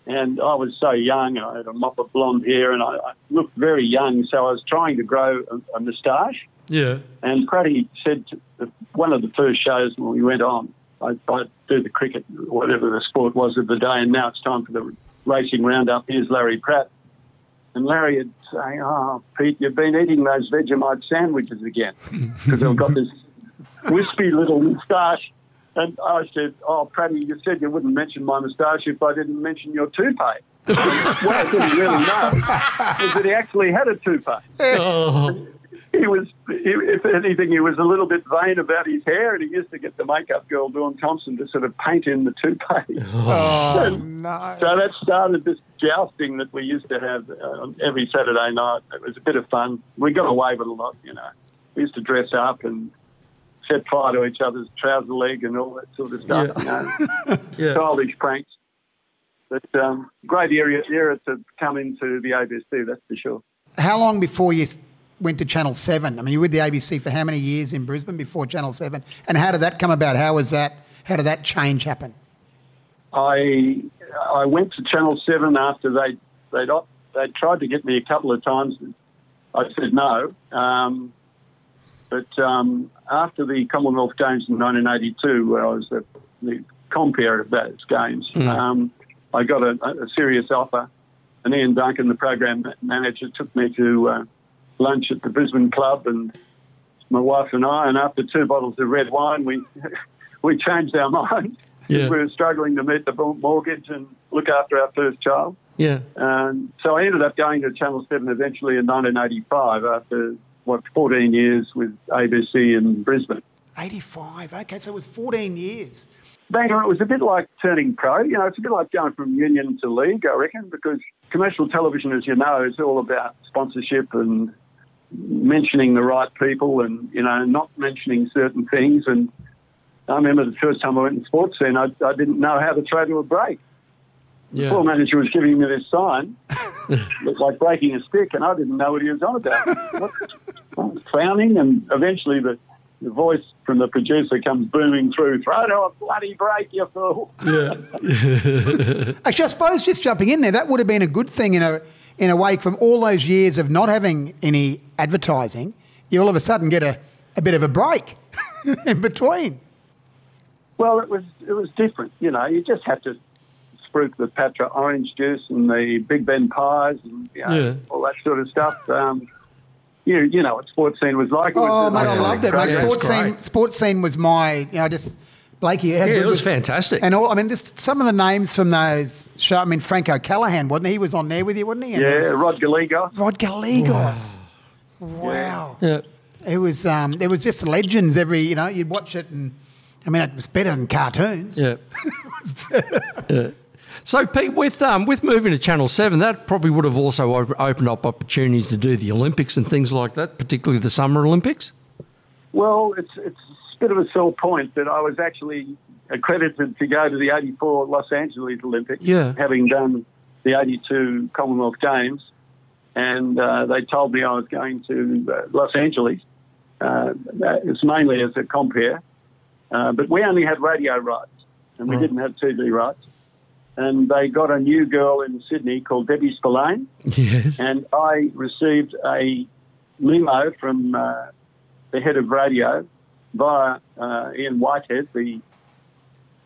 And I was so young. I had a mop of blonde hair and I, I looked very young. So I was trying to grow a, a moustache. Yeah. And Pratty said, to, one of the first shows when we went on, I'd, I'd do the cricket, whatever the sport was of the day, and now it's time for the racing roundup. Here's Larry Pratt. And Larry would say, oh, Pete, you've been eating those Vegemite sandwiches again because I've got this wispy little moustache. And I said, oh, Pratty, you said you wouldn't mention my moustache if I didn't mention your toupee. What I didn't really know was that he actually had a toupee. Oh. He was, if anything, he was a little bit vain about his hair, and he used to get the makeup girl, Dawn Thompson, to sort of paint in the toupee. Oh, no. So that started this jousting that we used to have uh, every Saturday night. It was a bit of fun. We got away with a lot, you know. We used to dress up and set fire to each other's trouser leg and all that sort of stuff. Yeah. You know? Yeah. Childish pranks. But um, great area, area to come into the A B C, that's for sure. How long before you went to Channel seven? I mean, you were with the A B C for how many years in Brisbane before Channel seven? And how did that come about? How was that? How did that change happen? I I went to Channel seven after they they'd, they'd tried to get me a couple of times. I said no. Um, but um, after the Commonwealth Games in nineteen eighty-two, where I was the, the compere of those games, mm. um, I got a, a serious offer. And Ian Duncan, the program manager, took me to uh, lunch at the Brisbane Club, and my wife and I, and after two bottles of red wine, we we changed our minds. Yeah. We were struggling to meet the mortgage and look after our first child. Yeah. Um, so I ended up going to Channel seven eventually in nineteen eighty-five after, what, fourteen years with A B C in Brisbane. eighty-five, okay, so it was fourteen years. Banger, it was a bit like turning pro. You know, it's a bit like going from union to league, I reckon, because commercial television, as you know, is all about sponsorship and mentioning the right people and, you know, not mentioning certain things. And I remember the first time I went in Sports Scene, I, I didn't know how to throw to a break. Yeah. The poor manager was giving me this sign. It was like breaking a stick, and I didn't know what he was on about. What? I was frowning, and eventually the... the voice from the producer comes booming through, throw to a bloody break, you fool. Yeah. Actually, I suppose just jumping in there, that would have been a good thing in a in a way from all those years of not having any advertising. You all of a sudden get a, a bit of a break in between. Well, it was it was different, you know. You just had to spruik the Patra orange juice and the Big Ben pies and you know, yeah. all that sort of stuff. Um You, you know what Sports Scene was like. Oh, mate, I loved it, mate. Sports Scene, Sports Scene was my, you know, just, Blakey. Yeah, it was fantastic. And all, I mean, just some of the names from those shows. I mean, Frank O'Callaghan, wasn't he? He was on there with you, wasn't he? And yeah, Rod Gallegos. Rod Gallegos. Wow. wow. Yeah. It was, um, there was just legends every, you know, you'd watch it and, I mean, it was better than cartoons. Yeah. yeah. So, Pete, with um, with moving to Channel seven, that probably would have also opened up opportunities to do the Olympics and things like that, particularly the Summer Olympics? Well, it's it's a bit of a sore point that I was actually accredited to go to the eighty-four Los Angeles Olympics, yeah. having done the eighty-two Commonwealth Games, and uh, they told me I was going to uh, Los Angeles. Uh, it's mainly as a compere, uh, but we only had radio rights and we right. didn't have T V rights. And they got a new girl in Sydney called Debbie Spillane. Yes. And I received a memo from uh, the head of radio via uh, Ian Whitehead, the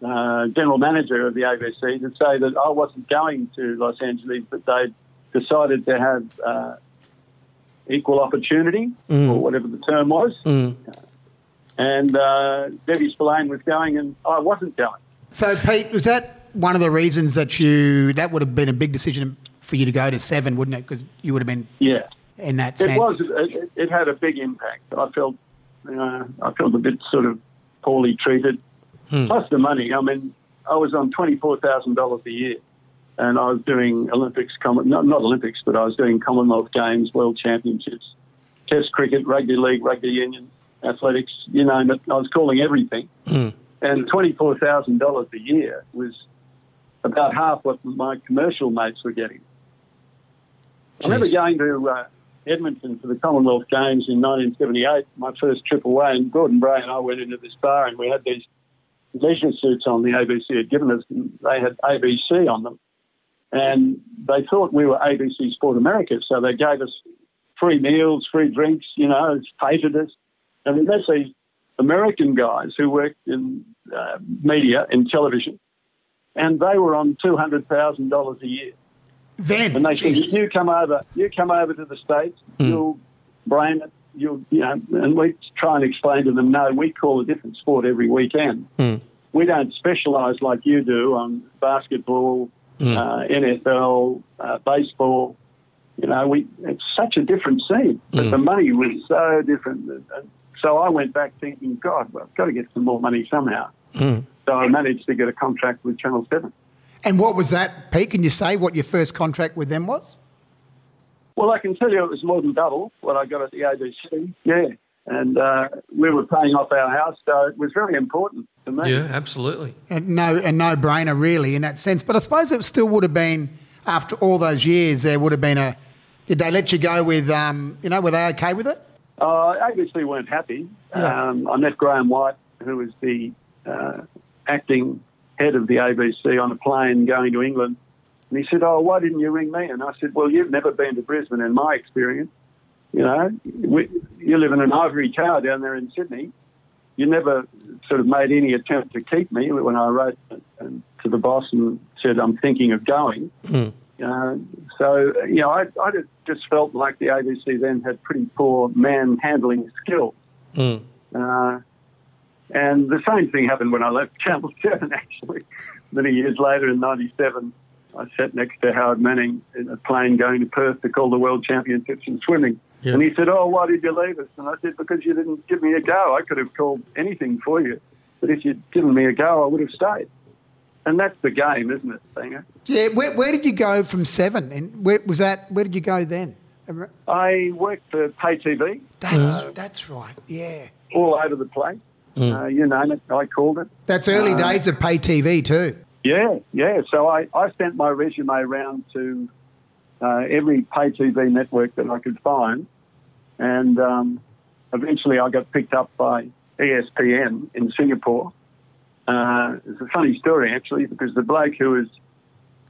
uh, general manager of the A B C, to say that I wasn't going to Los Angeles, but they'd decided to have uh, equal opportunity, mm. or whatever the term was. Mm. And uh, Debbie Spillane was going and I wasn't going. So, Pete, was that... one of the reasons that you, that would have been a big decision for you to go to seven, wouldn't it? Because you would have been yeah. in that sense. It was. It, it had a big impact. I felt uh, I felt a bit sort of poorly treated. Hmm. Plus the money. I mean, I was on twenty-four thousand dollars a year and I was doing Olympics, not, not Olympics, but I was doing Commonwealth Games, World Championships, Test cricket, rugby league, rugby union, athletics, you name it. I was calling everything. Hmm. And twenty-four thousand dollars a year was... about half what my commercial mates were getting. Jeez. I remember going to uh, Edmonton for the Commonwealth Games in nineteen seventy-eight, my first trip away, and Gordon Bray and I went into this bar and we had these leisure suits on the A B C had given us, and they had A B C on them. And they thought we were A B C Sport America, so they gave us free meals, free drinks, you know, catered us. I mean, that's these American guys who worked in uh, media, in television, and they were on two hundred thousand dollars a year. Then, and they said, "If you come over, you come over to the States, mm. you'll brain it, you'll you know." And we try and explain to them, "No, we call a different sport every weekend. Mm. We don't specialise like you do on basketball, mm. uh, N F L, uh, baseball. You know, we it's such a different scene, but mm. the money was so different. So I went back thinking, God, well, I've got to get some more money somehow." Mm. So I managed to get a contract with Channel seven. And what was that, Pete? Can you say what your first contract with them was? Well, I can tell you it was more than double what I got at the A B C. Yeah. and uh, we were paying off our house, so it was really important to me. Yeah, absolutely. And no, and no-brainer really in that sense. But I suppose it still would have been, after all those years, there would have been a... Did they let you go with, um, you know, were they okay with it? Uh, obviously weren't happy. Yeah. Um, I met Graham White, who was the uh, acting head of the A B C, on a plane going to England. And he said, oh, why didn't you ring me? And I said, well, you've never been to Brisbane in my experience. You know, we, you live in an ivory tower down there in Sydney. You never sort of made any attempt to keep me when I wrote to the boss and said, I'm thinking of going. Mm. Uh, so, you know, I, I just felt like the A B C then had pretty poor man-handling skills. Mm. Uh, and the same thing happened when I left Channel seven, actually. Many years later in ninety-seven, I sat next to Howard Manning in a plane going to Perth to call the World Championships in swimming. Yeah. And he said, oh, why did you leave us? And I said, because you didn't give me a go. I could have called anything for you. But if you'd given me a go, I would have stayed. And that's the game, isn't it, Singer? Yeah, where, where did you go from seven? And where was that? Where did you go then? I worked for pay T V. That's uh, that's right, yeah. All over the place. Mm. Uh, you name it, I called it. That's early uh, days of pay T V too. Yeah, yeah. So I, I sent my resume around to uh, every pay T V network that I could find. And um, eventually I got picked up by E S P N in Singapore. Uh, it's a funny story, actually, because the bloke who was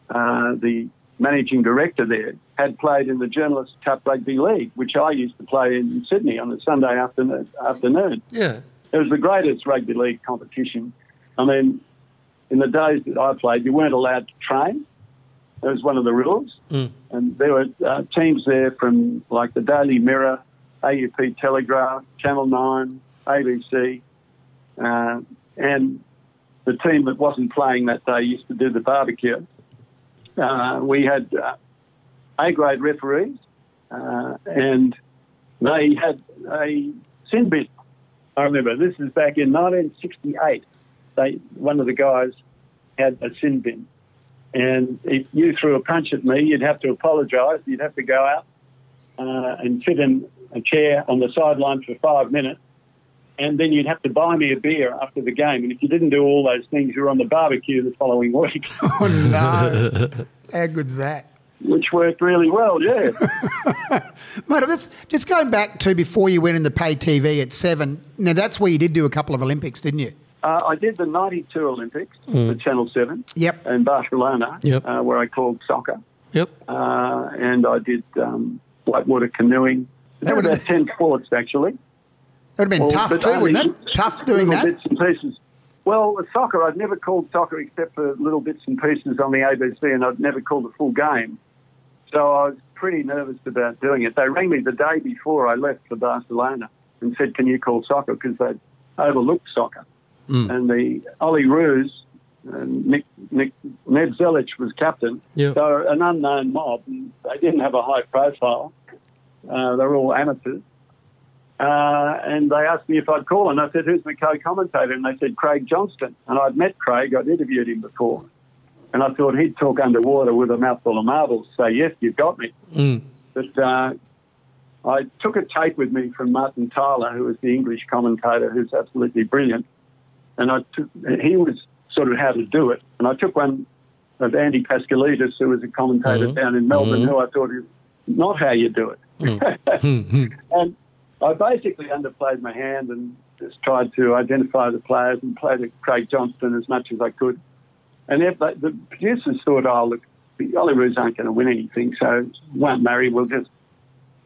uh, the managing director there had played in the Journalists' Cup Rugby League, which I used to play in Sydney on a Sunday afternoon. afternoon. Yeah. It was the greatest rugby league competition. I mean, in the days that I played, you weren't allowed to train. That was one of the rules. Mm. And there were uh, teams there from, like, the Daily Mirror, A U P Telegraph, Channel nine, A B C, uh, and... the team that wasn't playing that day used to do the barbecue. Uh, we had uh, A-grade referees, uh, and they had a sin bin. I remember, this is back in nineteen sixty-eight. They, one of the guys had a sin bin. And if you threw a punch at me, you'd have to apologise. You'd have to go out uh, and sit in a chair on the sideline for five minutes. And then you'd have to buy me a beer after the game. And if you didn't do all those things, you were on the barbecue the following week. Oh, no. How good's that? Which worked really well, yeah. Mate, let's, just going back to before you went in the pay T V at seven, now that's where you did do a couple of Olympics, didn't you? Uh, I did the ninety-two Olympics mm. for Channel seven. Yep. In Barcelona, yep. Uh, where I called soccer. Yep. Uh, and I did um, whitewater canoeing. There were about ten sports, actually. It would have been well, tough too, wouldn't it? Tough doing that? Bits and pieces. Well, soccer, I'd never called soccer except for little bits and pieces on the A B C, and I'd never called a full game. So I was pretty nervous about doing it. They rang me the day before I left for Barcelona and said, can you call soccer? Because they'd overlooked soccer. Mm. And the Ollie Roos, and Nick, Nick, Ned Zelic was captain. Yep. They were an unknown mob. And they didn't have a high profile. Uh, they were all amateurs. Uh, and they asked me if I'd call, and I said, who's my co-commentator? And they said, Craig Johnston. And I'd met Craig, I'd interviewed him before. And I thought he'd talk underwater with a mouthful of marbles, say, yes, you've got me. Mm. But uh, I took a tape with me from Martin Tyler, who was the English commentator, who's absolutely brilliant. And I took, he was sort of how to do it. And I took one of Andy Pascalidis, who was a commentator mm-hmm. down in Melbourne, mm-hmm. who I thought is not how you do it. Mm-hmm. And I basically underplayed my hand and just tried to identify the players and play to Craig Johnston as much as I could. And if they, the producers thought, oh, look, the Ollie Roos aren't going to win anything, so won't marry, we'll just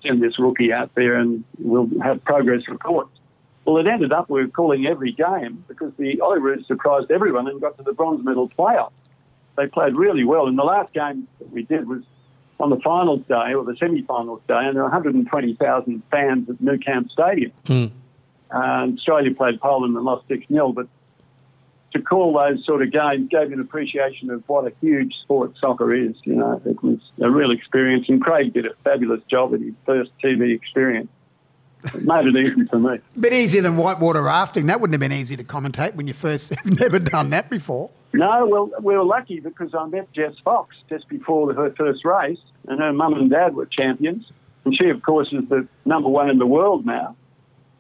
send this rookie out there and we'll have progress reports. Well, it ended up we were calling every game because the Ollie Roos surprised everyone and got to the bronze medal playoff. They played really well, and the last game that we did was on the finals day or the semi-finals day, and there were one hundred twenty thousand fans at New Camp Stadium. Mm. Um, Australia played Poland and lost six nil, but to call those sort of games gave me an appreciation of what a huge sport soccer is. You know, it was a real experience, and Craig did a fabulous job at his first T V experience. It made it easy for me. A bit easier than whitewater rafting. That wouldn't have been easy to commentate when you first have never done that before. No, well, we were lucky because I met Jess Fox just before her first race, and her mum and dad were champions. And she, of course, is the number one in the world now.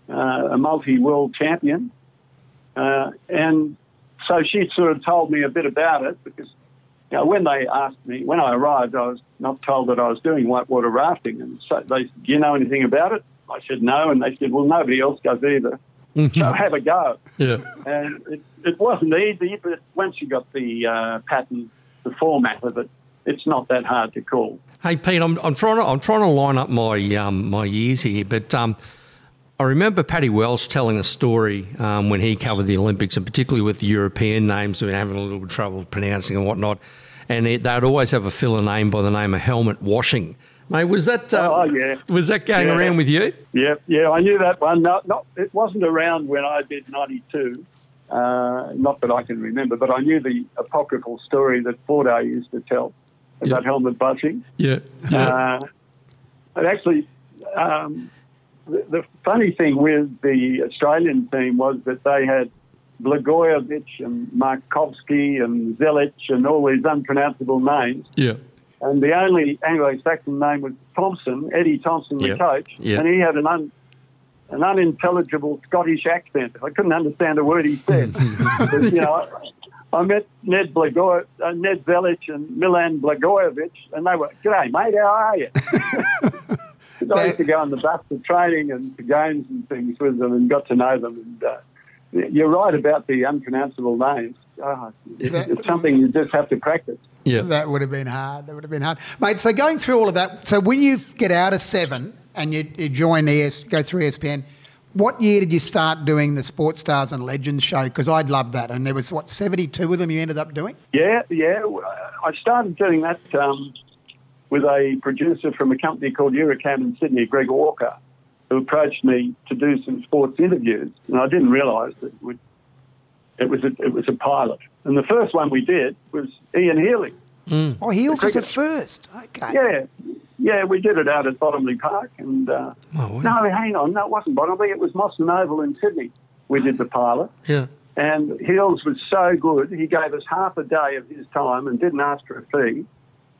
uh, a multi-world champion. Uh, and so she sort of told me a bit about it because, you know, when they asked me, when I arrived, I was not told that I was doing whitewater rafting. And so they said, do you know anything about it? I said, no. And they said, well, nobody else does either. Mm-hmm. So have a go. Yeah. And it, it wasn't easy, but once you got the uh, pattern, the format of it, it's not that hard to call. Hey Pete, I'm, I'm trying to I'm trying to line up my um, my years here, but um, I remember Paddy Welsh telling a story um, when he covered the Olympics, and particularly with the European names, we were having a little bit of trouble pronouncing and whatnot. And it, they'd always have a filler name by the name of Helmet Washing. Mate, was that uh, oh, yeah. was that going yeah. around with you? Yeah, yeah, I knew that one. No, not it wasn't around when I did ninety-two. Uh, not that I can remember, but I knew the apocryphal story that Forday used to tell about yeah. helmet busting. Yeah. yeah. Uh, but actually, um, the, the funny thing with the Australian team was that they had Blagojevich and Markovsky and Zelich and all these unpronounceable names. Yeah. And the only Anglo-Saxon name was Thompson, Eddie Thompson, the yeah. coach, yeah. and he had an un. an unintelligible Scottish accent. I couldn't understand a word he said. But, you know, I, I met Ned Blagoje, uh, Ned Zelich and Milan Blagojevich, and they were, g'day, mate, how are you? Now, I used to go on the bus to training and to games and things with them and got to know them. And uh, you're right about the unpronounceable names. Oh, it's, that, it's something you just have to practice. Yeah, That would have been hard. That would have been hard. Mate, so going through all of that, so when you get out of seven and you, you join E S, go through E S P N. What year did you start doing the Sports Stars and Legends show? Because I'd love that. And there was, what, seventy-two of them you ended up doing? Yeah, yeah. I started doing that um, with a producer from a company called Eurocam in Sydney, Greg Walker, who approached me to do some sports interviews. And I didn't realise that it, it, was a, it was a pilot. And the first one we did was Ian Healy. Mm. Oh, Healy was at first. Okay. Yeah. Yeah, we did it out at Bottomley Park. and uh, oh, No, hang on, no, it wasn't Bottomley. It was Moston Oval in Sydney. We did the pilot. Yeah. And Hills was so good, he gave us half a day of his time and didn't ask for a fee.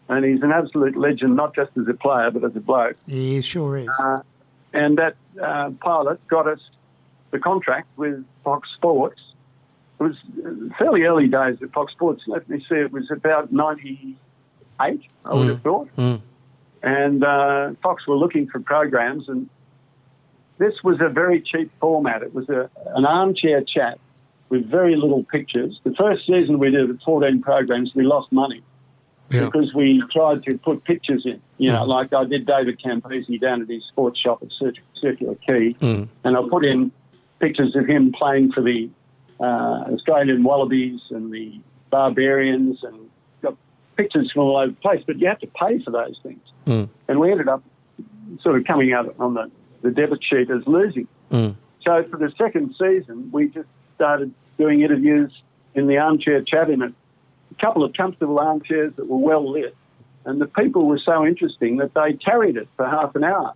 And he's an absolute legend, not just as a player, but as a bloke. He sure is. Uh, and that uh, pilot got us the contract with Fox Sports. It was fairly early days at Fox Sports. Let me see, it was about ninety-eight, I mm. would have thought. Mm. And uh, Fox were looking for programs, and this was a very cheap format. It was a, an armchair chat with very little pictures. The first season we did fourteen programs, we lost money yeah. because we tried to put pictures in. You know, mm. like I did David Campese down at his sports shop at Cir- Circular Quay, mm. and I put in pictures of him playing for the uh, Australian Wallabies and the Barbarians and got pictures from all over the place, but you have to pay for those things. Mm. And we ended up sort of coming out on the, the debit sheet as losing. Mm. So for the second season, we just started doing interviews in the armchair chat in a, a couple of comfortable armchairs that were well lit. And the people were so interesting that they carried it for half an hour.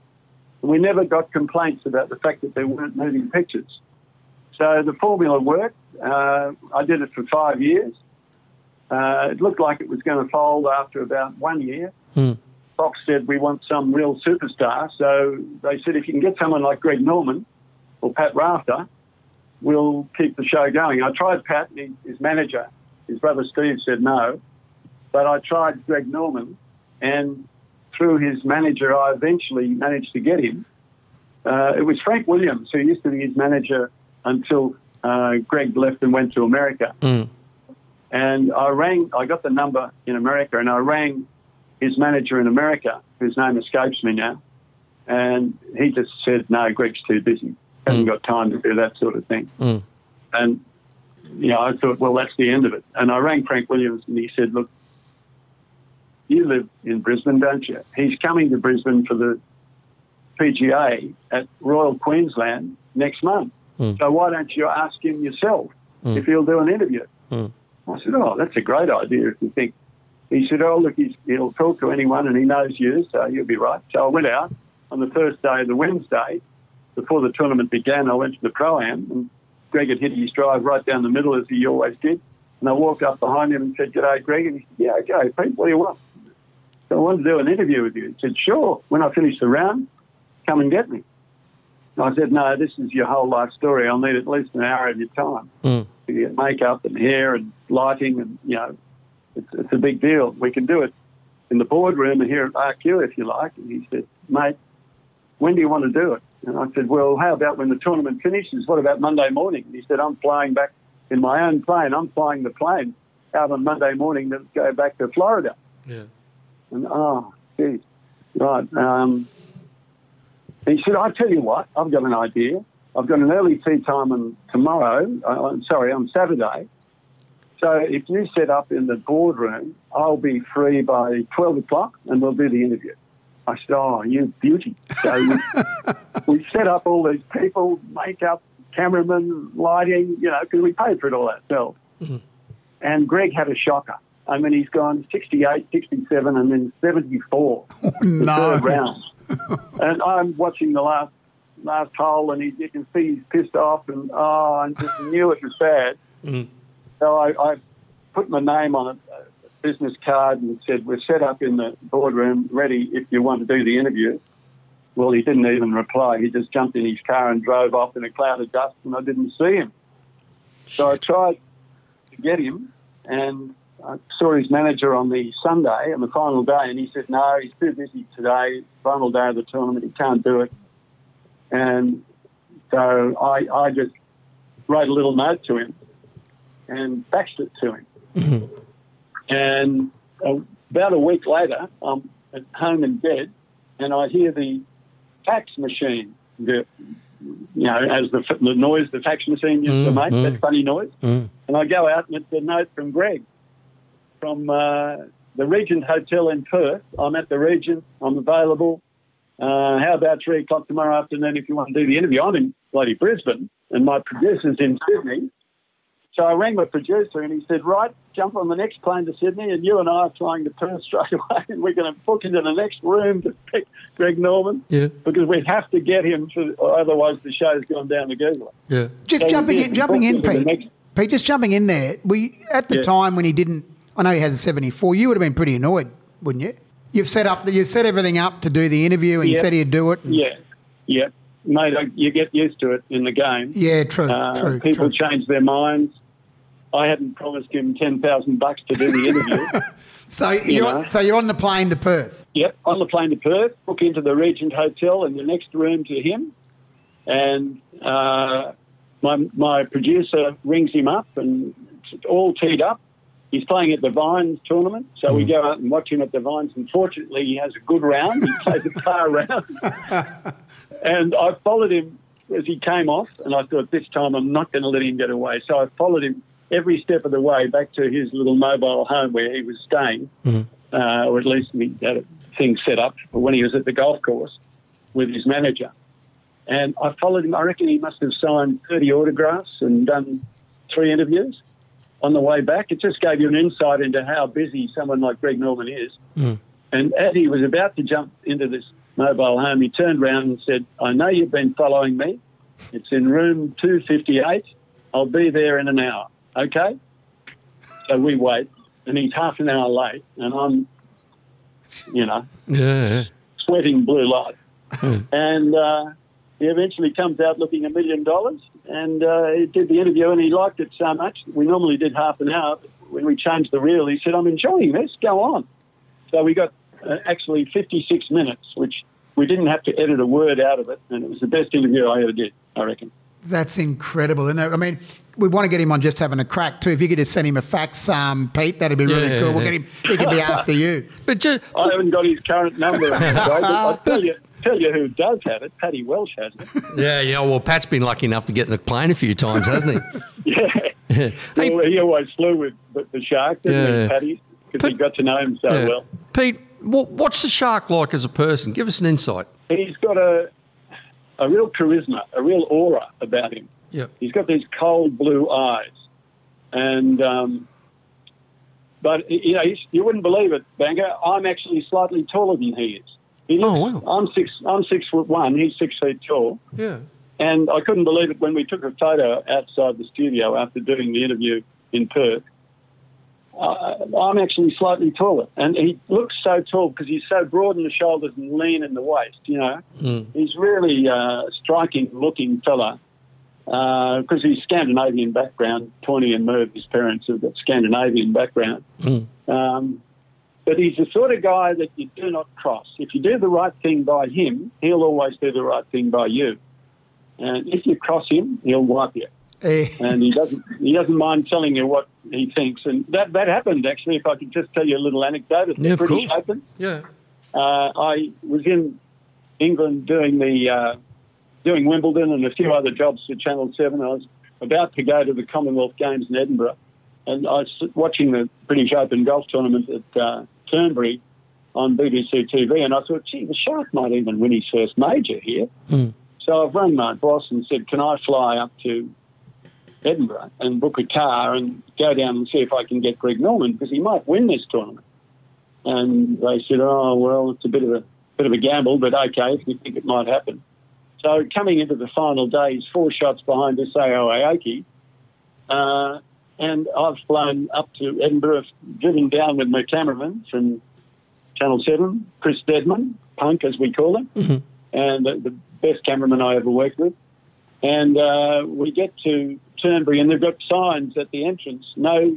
And we never got complaints about the fact that there weren't moving pictures. So the formula worked. Uh, I did it for five years. Uh, it looked like it was going to fold after about one year. Mm. Fox said, we want some real superstar. So they said, if you can get someone like Greg Norman or Pat Rafter, we'll keep the show going. I tried Pat, and his manager, his brother Steve, said no. But I tried Greg Norman, and through his manager, I eventually managed to get him. Uh, it was Frank Williams, who used to be his manager until uh, Greg left and went to America. Mm. And I rang, I got the number in America, and I rang his manager in America, whose name escapes me now, and he just said, no, Greg's too busy. Hasn't mm. got time to do that sort of thing. Mm. And, you know, I thought, well, that's the end of it. And I rang Frank Williams and he said, look, you live in Brisbane, don't you? He's coming to Brisbane for the P G A at Royal Queensland next month. Mm. So why don't you ask him yourself mm. if he'll do an interview? Mm. I said, oh, that's a great idea if you think. He said, oh, look, he's, he'll talk to anyone and he knows you, so you'll be right. So I went out on the first day of the Wednesday, before the tournament began, I went to the Pro-Am and Greg had hit his drive right down the middle as he always did. And I walked up behind him and said, g'day, Greg. And he said, yeah, okay, Pete, what do you want? So I wanted to do an interview with you. He said, sure. When I finish the round, come and get me. I said, no, this is your whole life story. I'll need at least an hour of your time. Mm. You get makeup and hair and lighting and, you know, it's, it's a big deal. We can do it in the boardroom here at R Q if you like. And he said, mate, when do you want to do it? And I said, well, how about when the tournament finishes? What about Monday morning? And he said, I'm flying back in my own plane. I'm flying the plane out on Monday morning to go back to Florida. Yeah. And, oh, geez, right. Um, he said, I tell you what, I've got an idea. I've got an early tea time on tomorrow, I'm sorry, on Saturday. So if you set up in the boardroom, I'll be free by twelve o'clock and we'll do the interview. I said, oh, you beauty. So we, we set up all these people, makeup, cameramen, lighting, you know, because we paid for it all ourselves. Mm-hmm. And Greg had a shocker. I mean, he's gone sixty-eight, sixty-seven, and then seventy-four. Oh, no. The third round. And I'm watching the last last hole, and he, you can see he's pissed off, and oh, I just knew it was bad. Mm-hmm. So I, I put my name on it. Business card and said, we're set up in the boardroom, ready if you want to do the interview. Well, he didn't even reply. He just jumped in his car and drove off in a cloud of dust, and I didn't see him. So I tried to get him, and I saw his manager on the Sunday, on the final day, and he said, no, he's too busy today, final day of the tournament, he can't do it. And so I, I just wrote a little note to him and faxed it to him. Mm-hmm. And about a week later, I'm at home in bed, and I hear the fax machine, the, you know, as the, the noise the fax machine used mm, to make, mm, that funny noise. Mm. And I go out, and it's a note from Greg from uh, the Regent Hotel in Perth. I'm at the Regent. I'm available. Uh, how about three o'clock tomorrow afternoon if you want to do the interview? I'm in bloody Brisbane, and my producer's in Sydney. So I rang my producer and he said, right, jump on the next plane to Sydney and you and I are flying to Perth straight away and we're going to book into the next room to pick Greg Norman. Yeah. Because we have to get him, to, otherwise the show's gone down the googler. Yeah. Just so jumping in, jumping in Pete, next... Pete, just jumping in there, we at the yeah. time when he didn't, I know he has a seventy-four, you would have been pretty annoyed, wouldn't you? You've set up, you've set everything up to do the interview and yeah. you said he'd do it. And... Yeah, yeah. Mate, you get used to it in the game. Yeah, true, uh, true. People true. change their minds. I hadn't promised him ten thousand bucks to do the interview. so you you're know. so you're on the plane to Perth. Yep, on the plane to Perth. Book into the Regent Hotel in the next room to him, and uh, my my producer rings him up and it's all teed up. He's playing at the Vines tournament, so mm. we go out and watch him at the Vines. And fortunately, he has a good round. He plays a par round, and I followed him as he came off. And I thought, this time I'm not going to let him get away. So I followed him every step of the way back to his little mobile home where he was staying, mm-hmm. uh, or at least he had a thing set up when he was at the golf course with his manager. And I followed him. I reckon he must have signed thirty autographs and done three interviews on the way back. It just gave you an insight into how busy someone like Greg Norman is. Mm. And as he was about to jump into this mobile home, he turned round and said, I know you've been following me. It's in room two fifty-eight. I'll be there in an hour. Okay, so we wait, and he's half an hour late, and I'm, you know, yeah. sweating blue light. and uh, he eventually comes out looking a million dollars, and uh, he did the interview, and he liked it so much. We normally did half an hour, but when we changed the reel, he said, I'm enjoying this, go on. So we got uh, actually fifty-six minutes, which we didn't have to edit a word out of it, and it was the best interview I ever did, I reckon. That's incredible, isn't it? I mean, we want to get him on just having a crack too. If you could just send him a fax, um, Pete, that'd be really yeah, cool. We'll yeah. get him. He can be after you. But just, I haven't got his current number. I'll tell you, tell you who does have it. Paddy Welsh has it. Yeah, you know, well, Pat's been lucky enough to get in the plane a few times, hasn't he? yeah. yeah. Hey, well, he always flew with the shark, didn't yeah. he, Paddy? Because he got to know him so yeah. well. Pete, what, what's the shark like as a person? Give us an insight. He's got a. A real charisma, a real aura about him. Yeah, he's got these cold blue eyes, and um, but you know you wouldn't believe it, Banger. I'm actually slightly taller than he is. He looks, oh wow! I'm six. I'm six foot one. He's six feet tall. Yeah, and I couldn't believe it when we took a photo outside the studio after doing the interview in Perth. uh, I'm actually slightly taller. And he looks so tall because he's so broad in the shoulders and lean in the waist, you know. Mm. He's really uh, striking-looking fella because uh, he's Scandinavian background. Tony and Merv, his parents, have got Scandinavian background. Mm. Um, but he's the sort of guy that you do not cross. If you do the right thing by him, he'll always do the right thing by you. And if you cross him, he'll wipe you. Hey. And he doesn't he doesn't mind telling you what he thinks. And that, that happened, actually, if I could just tell you a little anecdote. It's yeah, of pretty course. Open. Yeah. Uh, I was in England doing the uh, doing Wimbledon and a few other jobs for Channel seven. I was about to go to the Commonwealth Games in Edinburgh. And I was watching the British Open golf tournament at uh, Turnberry on B B C T V. And I thought, gee, the Shark might even win his first major here. Mm. So I've rung my boss and said, can I fly up to Edinburgh and book a car and go down and see if I can get Greg Norman because he might win this tournament? And they said, oh, well, it's a bit of a bit of a gamble, but okay, if you think it might happen. So coming into the final day, he's four shots behind Isao Aoki. Uh, and I've flown up to Edinburgh, driven down with my cameraman from Channel seven, Chris Dedman, Punk as we call him, mm-hmm. and the, the best cameraman I ever worked with. And uh, we get to Turnberry, and they've got signs at the entrance, no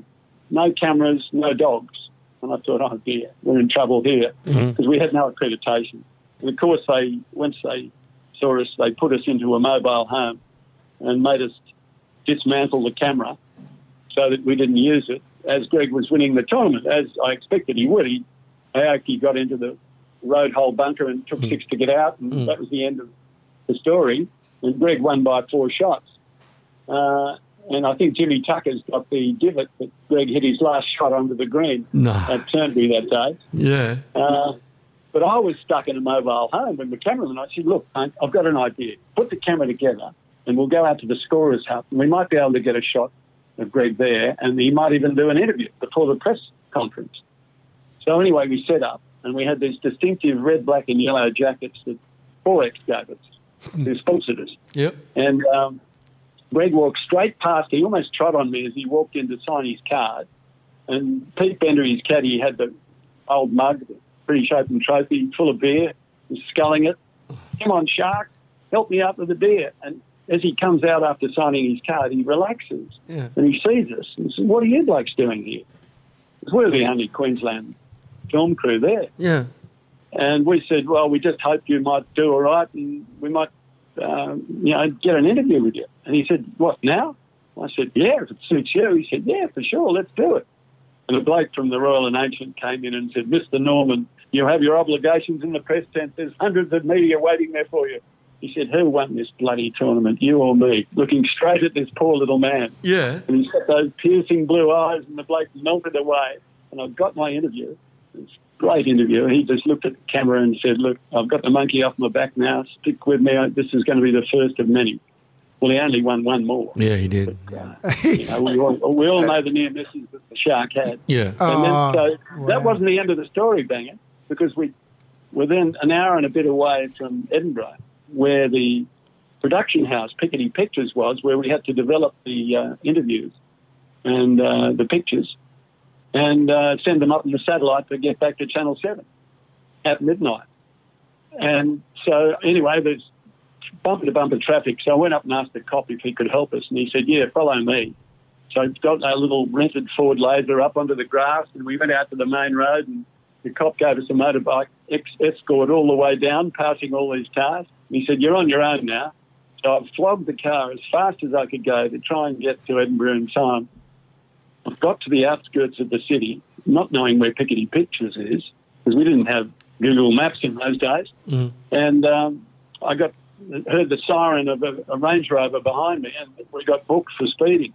no cameras, no dogs. And I thought, oh, dear, we're in trouble here because mm-hmm. we had no accreditation. And, of course, they once they saw us, they put us into a mobile home and made us dismantle the camera so that we didn't use it as Greg was winning the tournament, as I expected he would. He, Aoki got into the road hole bunker and took mm-hmm. six to get out, and mm-hmm. that was the end of the story. And Greg won by four shots. Uh, and I think Jimmy Tucker's got the divot that Greg hit his last shot onto the green no. at Turnberry that day. Yeah. Uh, but I was stuck in a mobile home and the cameraman, I said, look, I've got an idea. Put the camera together and we'll go out to the scorer's hut and we might be able to get a shot of Greg there and he might even do an interview before the press conference. So anyway, we set up and we had these distinctive red, black and yellow jackets that four X gave us, who sponsored us. Yep. And um, Greg walked straight past. He almost trod on me as he walked in to sign his card. And Pete Bender, his caddy, had the old mug, the British Open trophy, full of beer, was sculling it. Come on, Shark, help me out with the beer. And as he comes out after signing his card, he relaxes. Yeah. And he sees us and says, what are you blokes doing here? Because we're the only Queensland film crew there. Yeah. And we said, well, we just hope you might do all right and we might, um, you know, get an interview with you. And he said, what, now? I said, yeah, if it suits you. He said, yeah, for sure, let's do it. And a bloke from the Royal and Ancient came in and said, Mister Norman, you have your obligations in the press tent. There's hundreds of media waiting there for you. He said, who won this bloody tournament, you or me? Looking straight at this poor little man. Yeah. And he's got those piercing blue eyes and the bloke melted away. And I got my interview. It's great interview. He just looked at the camera and said, look, I've got the monkey off my back now. Stick with me. This is going to be the first of many. Well, he only won one more. Yeah, he did. But, uh, you know, we, all, we all know the near misses that the Shark had. Yeah. And then, so wow. that wasn't the end of the story, Banger, because we were then an hour and a bit away from Edinburgh, where the production house, Pickety Pictures, was, where we had to develop the uh, interviews and uh, the pictures. And uh, send them up in the satellite to get back to Channel seven at midnight. And so, anyway, there's bumper-to-bumper traffic. So I went up and asked the cop if he could help us. And he said, yeah, follow me. So I got our little rented Ford Laser up onto the grass and we went out to the main road and the cop gave us a motorbike escort all the way down, passing all these cars. And he said, you're on your own now. So I flogged the car as fast as I could go to try and get to Edinburgh in time. I've got to the outskirts of the city, not knowing where Pickety Pictures is, because we didn't have Google Maps in those days. Mm. And um, I got heard the siren of a, a Range Rover behind me, and we got booked for speeding.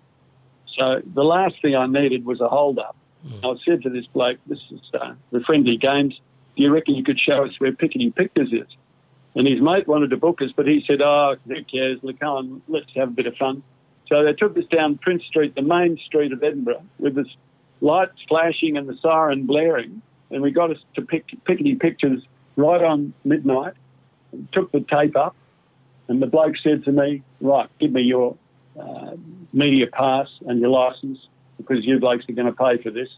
So the last thing I needed was a hold-up. Mm. I said to this bloke, this is uh, the friendly games, do you reckon you could show us where Pickety Pictures is? And his mate wanted to book us, but he said, oh, who cares, look on, let's have a bit of fun. So they took us down Prince Street, the main street of Edinburgh, with the lights flashing and the siren blaring. And we got us to pick, Pickety Pictures right on midnight, took the tape up, and the bloke said to me, right, give me your uh, media pass and your licence because you blokes are going to pay for this.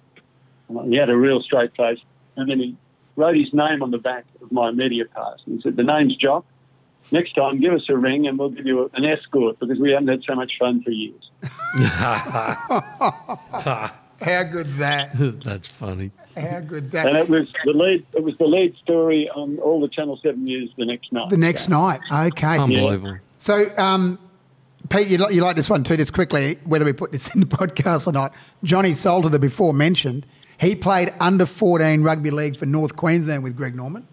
And he had a real straight face. And then he wrote his name on the back of my media pass. And he said, the name's Jock. Next time, give us a ring and we'll give you an escort because we haven't had so much fun for years. How good's that? That's funny. How good's that? And it was the lead. It was the lead story on all the Channel Seven news the next night. The next so. night. Okay. Unbelievable. Yeah. So, um, Pete, you, li- you like this one too? Just quickly, whether we put this in the podcast or not, Johnny Salter, the before mentioned, he played under fourteen rugby league for North Queensland with Greg Norman.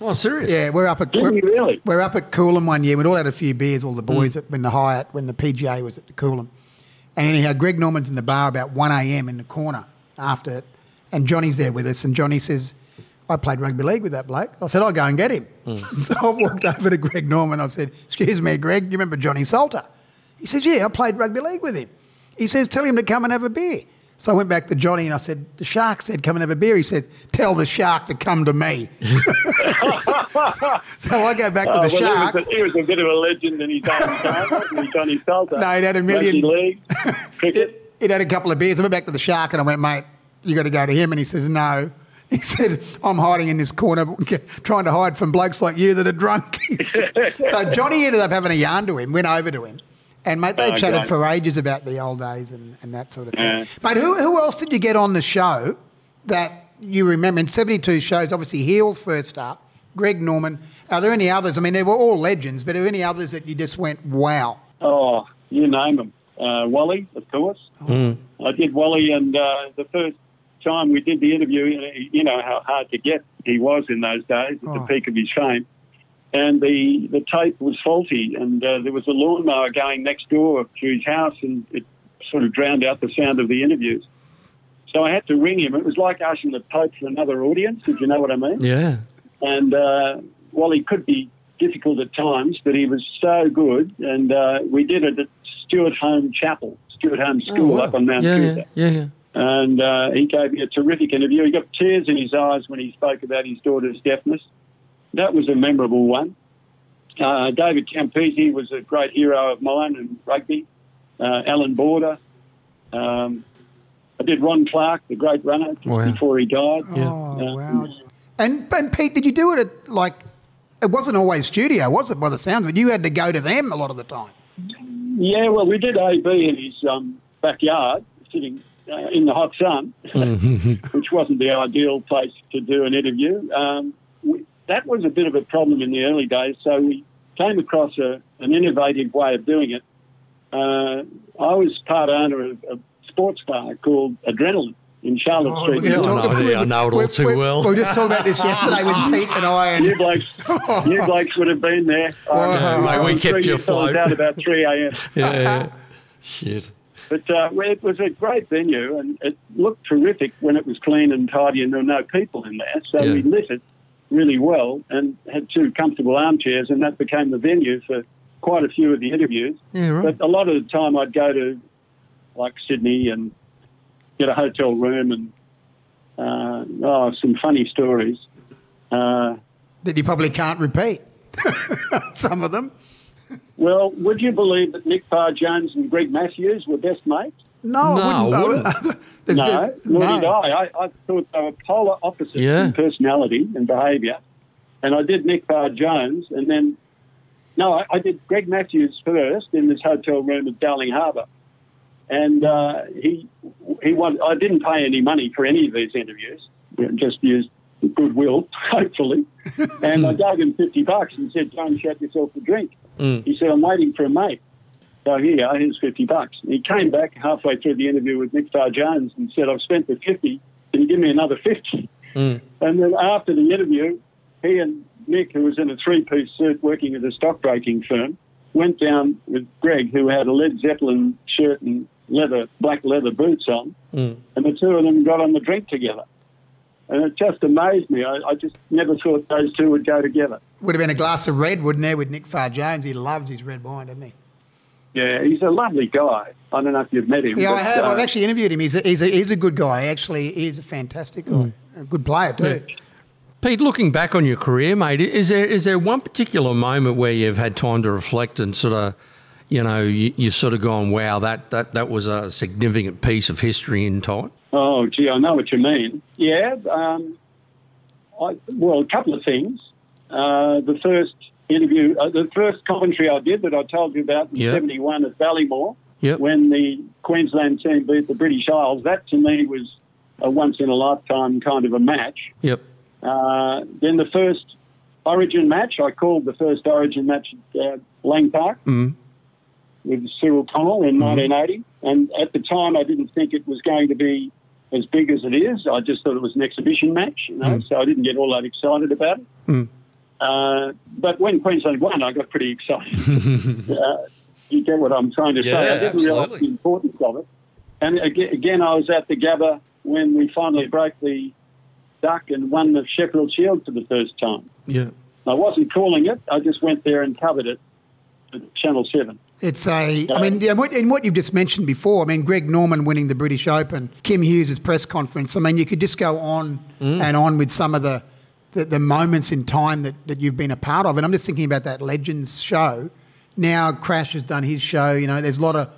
Oh, serious? Yeah, we're up at we're, really? we're up at Coolum one year. We'd all had a few beers, all the boys, mm. at, when the Hyatt, when the P G A was at the Coolum. And anyhow, Greg Norman's in the bar about one a.m. in the corner after it, and Johnny's there with us. And Johnny says, I played rugby league with that bloke. I said, I'll go and get him. Mm. So I walked over to Greg Norman. I said, excuse me, Greg, you remember Johnny Salter? He says, yeah, I played rugby league with him. He says, tell him to come and have a beer. So I went back to Johnny and I said, the shark said, come and have a beer. He said, tell the shark to come to me. So I go back oh, to the well, shark. He was, a, he was a bit of a legend in his own time, wasn't he, Johnny Salter? No, he'd had a million. League, cricket. He'd had a couple of beers. I went back to the shark and I went, mate, you got to go to him. And he says, no. He said, I'm hiding in this corner trying to hide from blokes like you that are drunk. So Johnny ended up having a yarn to him, went over to him. And, mate, they oh, chatted okay. for ages about the old days and, and that sort of thing. Yeah. Mate, who who else did you get on the show that you remember? In seventy-two shows, obviously, Heels first up, Greg Norman. Are there any others? I mean, they were all legends, but are there any others that you just went, wow? Oh, you name them. Uh, Wally, of course. Oh. Mm. I did Wally, and uh, the first time we did the interview, you know how hard to get he was in those days, at oh. the peak of his fame. And the, the tape was faulty, and uh, there was a lawnmower going next door to his house, and it sort of drowned out the sound of the interviews. So I had to ring him. It was like asking the Pope for another audience, if you know what I mean. Yeah. And uh, while he could be difficult at times, but he was so good, and uh, we did it at Stuart Home Chapel, Stuart Home School oh, wow. up on Mount yeah, Cooper. Yeah, yeah, yeah. And uh, he gave me a terrific interview. He got tears in his eyes when he spoke about his daughter's deafness. That was a memorable one. Uh, David Campese was a great hero of mine in rugby. Uh, Alan Border. Um, I did Ron Clark, the great runner, wow. before he died. Oh, yeah. uh, wow. And, and, Pete, did you do it at, like, it wasn't always studio, was it, by the sounds of it? You had to go to them a lot of the time. Yeah, well, we did A B in his um, backyard, sitting uh, in the hot sun, which wasn't the ideal place to do an interview. Um, we, That was a bit of a problem in the early days, so we came across a, an innovative way of doing it. Uh, I was part owner of a sports bar called Adrenaline in Charlotte oh, Street. Oh, no, yeah, I know it all too we're, well. We were just talking about this yesterday with Pete and I. And you, blokes, you blokes would have been there. Oh, yeah, um, mate, we kept you afloat. Out about three a.m. yeah, yeah, shit. But uh, it was a great venue, and it looked terrific when it was clean and tidy and there were no people in there, so yeah. we lit it really well and had two comfortable armchairs, and that became the venue for quite a few of the interviews. Yeah, right. But a lot of the time I'd go to, like, Sydney and get a hotel room and, uh, oh, some funny stories. Uh, that you probably can't repeat, some of them. Well, would you believe that Nick Parr-Jones and Greg Matthews were best mates? No, no, I wouldn't. I wouldn't. no, no, nor did I. I. I thought they were polar opposites yeah. in personality and behaviour. And I did Nick Parr-Jones, and then, no, I, I did Greg Matthews first in this hotel room at Darling Harbour. And uh, he, he won, I didn't pay any money for any of these interviews, just used goodwill, hopefully. And I gave him fifty bucks and said, go and shout yourself a drink. Mm. He said, I'm waiting for a mate. So here, here's fifty bucks. And he came back halfway through the interview with Nick Parr-Jones and said, I've spent the fifty, can you give me another fifty? Mm. And then after the interview, he and Nick, who was in a three-piece suit working at a stockbroking firm, went down with Greg, who had a Led Zeppelin shirt and leather, black leather boots on, mm. and the two of them got on the drink together. And it just amazed me. I, I just never thought those two would go together. Would have been a glass of red, wouldn't there, with Nick Parr-Jones? He loves his red wine, doesn't he? Yeah, he's a lovely guy. I don't know if you've met him. Yeah, but, I have. Uh, I've actually interviewed him. He's a, he's a, he's a good guy, actually. He's a fantastic guy. Mm. A good player, too. Yeah. Pete, looking back on your career, mate, is there is there one particular moment where you've had time to reflect and sort of, you know, you, you've sort of gone, wow, that, that, that was a significant piece of history in time? Oh, gee, I know what you mean. Yeah, um, I, well, a couple of things. Uh, the first interview, uh, the first commentary I did that I told you about in yep. seventy-one at Ballymore, yep. when the Queensland team beat the British Isles, that to me was a once-in-a-lifetime kind of a match. Yep. Uh, then the first Origin match, I called the first Origin match at uh, Lang Park mm. with Cyril Connell in mm. nineteen eighty. And at the time, I didn't think it was going to be as big as it is. I just thought it was an exhibition match, you know, mm. so I didn't get all that excited about it. Mm. Uh, but when Queensland won, I got pretty excited. uh, you get what I'm trying to yeah, say. I didn't absolutely. realise the importance of it. And again, I was at the Gabba when we finally broke the duck and won the Sheffield Shield for the first time. Yeah, I wasn't calling it. I just went there and covered it at Channel seven. It's a, so, I mean, in what you've just mentioned before, I mean, Greg Norman winning the British Open, Kim Hughes' press conference. I mean, you could just go on mm. and on with some of the, the, the moments in time that, that you've been a part of. And I'm just thinking about that Legends show. Now Crash has done his show. You know, there's a lot of,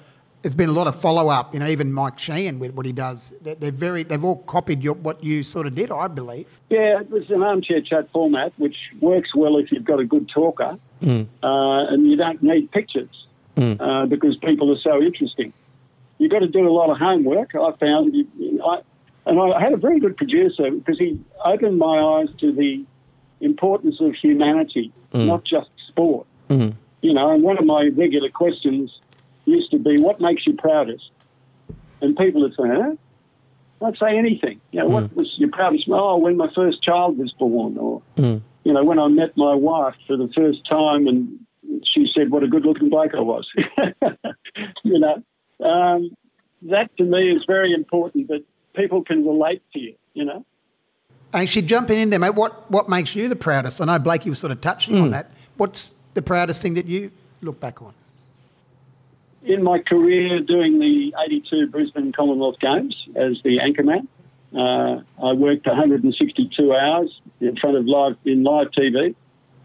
there's been a lot of follow-up, you know, even Mike Sheehan with what he does. They're very, they've all copied your, what you sort of did, I believe. Yeah, it was an armchair chat format, which works well if you've got a good talker mm. uh, and you don't need pictures mm. uh, because people are so interesting. You've got to do a lot of homework, I found. I, and I had a very good producer because he opened my eyes to the importance of humanity, mm. not just sport. Mm. You know, and one of my regular questions used to be, what makes you proudest? And people would say, huh? I'd say anything. You know, mm. what was your proudest? Oh, when my first child was born, or, mm. you know, when I met my wife for the first time and she said what a good-looking bloke I was. You know, um, that to me is very important, that people can relate to you, you know. Actually, jumping in there, mate, what, what makes you the proudest? I know, Blake, you were sort of touching mm. on that. What's the proudest thing that you look back on? In my career doing the eighty-two Brisbane Commonwealth Games as the anchorman, uh, I worked one hundred sixty-two hours in front of live in live T V,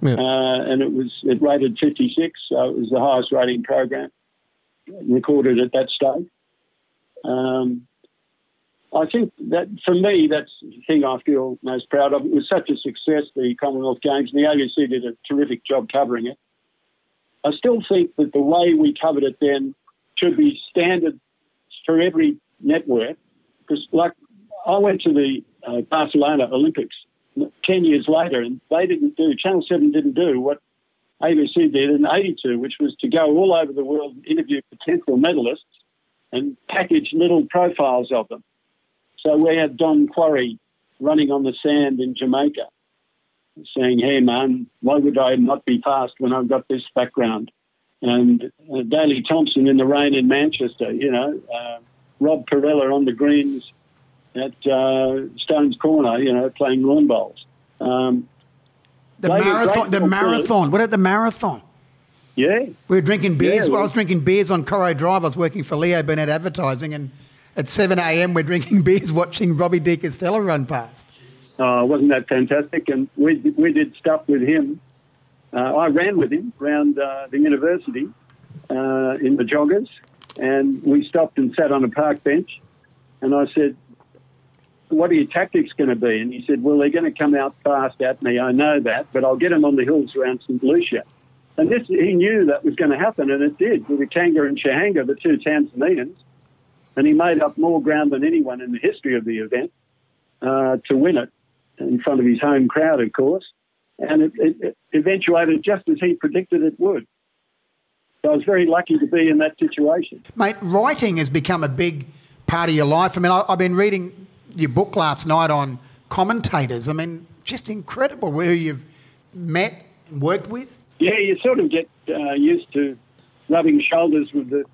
yeah. uh, and it was it rated fifty-six, so it was the highest rating program recorded at that stage. Um, I think that for me, that's the thing I feel most proud of. It was such a success, the Commonwealth Games, and the A B C did a terrific job covering it. I still think that the way we covered it then should be standard for every network. Because, like, I went to the uh, Barcelona Olympics ten years later, and they didn't do, Channel seven didn't do what A B C did in eighty-two, which was to go all over the world and interview potential medalists and package little profiles of them. So we had Don Quarry running on the sand in Jamaica, saying, hey, man, why would I not be fast when I've got this background? And uh, Daley Thompson in the rain in Manchester, you know, uh, Rob Perrella on the greens at uh, Stones Corner, you know, playing lawn bowls. Um, the marathon, the marathon. What at the marathon? Yeah. We were drinking beers. Yeah, well, I was drinking beers on Corrie Drive. I was working for Leo Burnett Advertising, and at seven a.m. we're drinking beers watching Robbie De Castella run past. Oh, wasn't that fantastic? And we we did stuff with him. Uh, I ran with him around uh, the university uh, in the joggers, and we stopped and sat on a park bench. And I said, what are your tactics going to be? And he said, well, they're going to come out fast at me. I know that, but I'll get them on the hills around Saint Lucia. And this, he knew that was going to happen, and it did, with Ikanga and Chihanga, the two Tanzanians. And he made up more ground than anyone in the history of the event uh, to win it, in front of his home crowd, of course, and it, it, it eventuated just as he predicted it would. So I was very lucky to be in that situation. Mate, writing has become a big part of your life. I mean, I, I've been reading your book last night on commentators. I mean, just incredible who you've met and worked with. Yeah, you sort of get uh, used to rubbing shoulders with the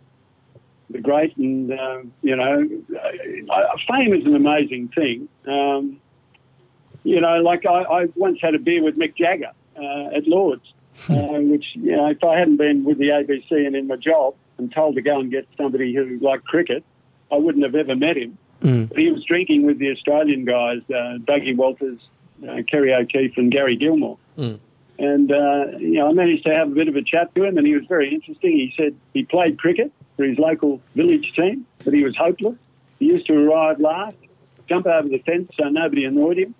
the great, and, uh, you know, uh, fame is an amazing thing. Um You know, like I, I once had a beer with Mick Jagger uh, at Lord's, uh, which, you know, if I hadn't been with the A B C and in my job and told to go and get somebody who liked cricket, I wouldn't have ever met him. Mm. But he was drinking with the Australian guys, uh, Dougie Walters, uh, Kerry O'Keefe and Gary Gilmore. Mm. And, uh, you know, I managed to have a bit of a chat to him, and he was very interesting. He said he played cricket for his local village team, but he was hopeless. He used to arrive last, jump over the fence so nobody annoyed him.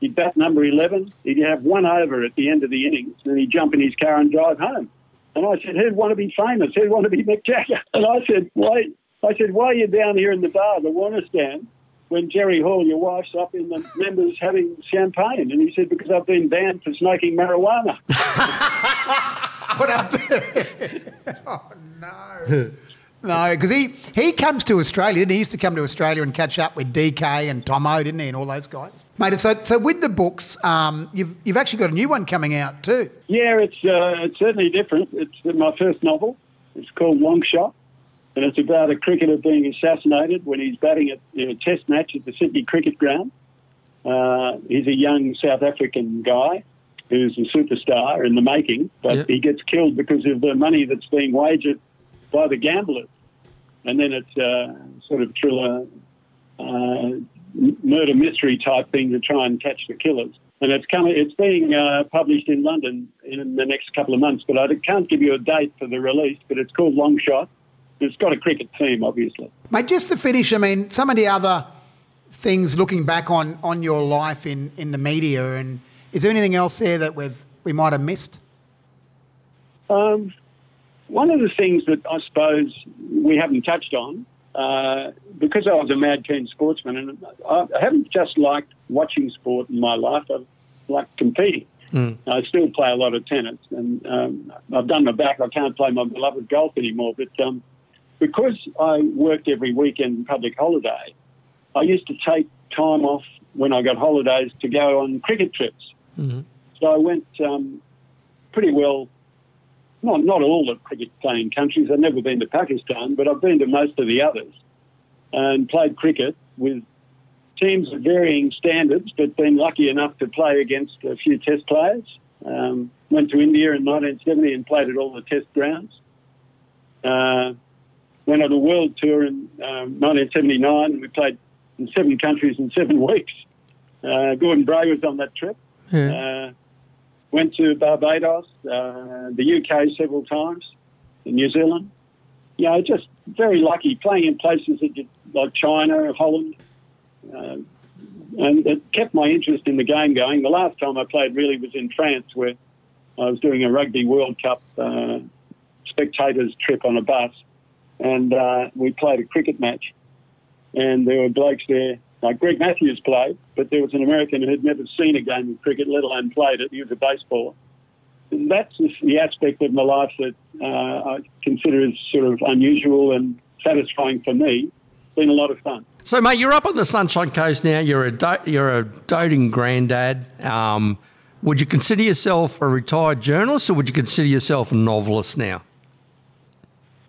He'd bat number eleven. He'd have one over at the end of the innings, and he'd jump in his car and drive home. And I said, who'd want to be famous? Who'd want to be Mick Jagger? And I said, wait. I said, why are you down here in the bar, the Warner stand, when Jerry Hall, your wife's up in the members having champagne? And he said, because I've been banned for smoking marijuana. What happened? Oh, no. No, because he, he comes to Australia, didn't he? He used to come to Australia and catch up with D K and Tomo, didn't he, and all those guys? Mate, so so with the books, um, you've you've actually got a new one coming out too. Yeah, it's uh, it's certainly different. It's my first novel. It's called Long Shot, and it's about a cricketer being assassinated when he's batting at, in a test match at the Sydney Cricket Ground. Uh, he's a young South African guy who's a superstar in the making, but yep. he gets killed because of the money that's being wagered by the gamblers. And then it's a uh, sort of thriller, uh, murder mystery type thing to try and catch the killers. And it's coming. It's being uh, published in London in the next couple of months, but I can't give you a date for the release, but it's called Long Shot. It's got a cricket theme, obviously. Mate, just to finish, I mean, some of the other things looking back on, on your life in, in the media, and is there anything else there that we've we might have missed? Um. One of the things that I suppose we haven't touched on, uh, because I was a mad keen sportsman, and I haven't just liked watching sport in my life, I've liked competing. Mm. I still play a lot of tennis, and um, I've done my back. I can't play my beloved golf anymore. But um, because I worked every weekend in public holiday, I used to take time off when I got holidays to go on cricket trips. Mm-hmm. So I went um, pretty well... Not not all the cricket-playing countries. I've never been to Pakistan, but I've been to most of the others and played cricket with teams of varying standards, but been lucky enough to play against a few test players. Um, went to India in nineteen seventy and played at all the test grounds. Uh, went on a world tour in um, nineteen seventy-nine, and we played in seven countries in seven weeks. Uh, Gordon Bray was on that trip. Yeah. Uh, Went to Barbados, uh, the U K several times, in New Zealand. You know, just very lucky, playing in places like China, Holland. Uh, and it kept my interest in the game going. The last time I played really was in France, where I was doing a Rugby World Cup uh, spectators trip on a bus. And uh, we played a cricket match. And there were blokes there. Like Greg Matthews played, but there was an American who had never seen a game of cricket, let alone played it. He was a baseballer. And that's the aspect of my life that uh, I consider is sort of unusual and satisfying for me. It's been a lot of fun. So, mate, you're up on the Sunshine Coast now. You're a do- you're a doting granddad. Um, would you consider yourself a retired journalist, or would you consider yourself a novelist now?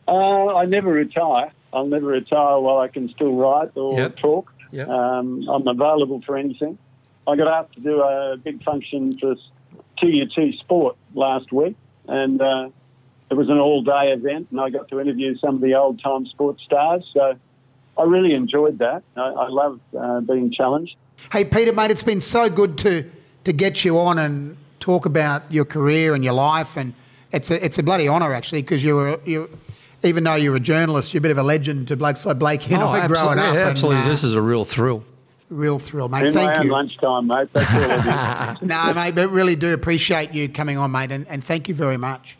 Uh, I never retire. I'll never retire while I can still write or yep. talk. Yep. Um, I'm available for anything. I got asked to do a big function for T U T Sport last week, and uh, it was an all-day event, and I got to interview some of the old-time sports stars. So I really enjoyed that. I, I love uh, being challenged. Hey, Peter, mate, it's been so good to, to get you on and talk about your career and your life, and it's a, it's a bloody honour, actually, because you were... You, even though you're a journalist, you're a bit of a legend to blokes like Blake and oh, I growing up. Yeah, absolutely. And, uh, this is a real thrill. Real thrill, mate. In Thank you. Lunchtime, mate. That's all. No, mate, but really do appreciate you coming on, mate, and, and thank you very much.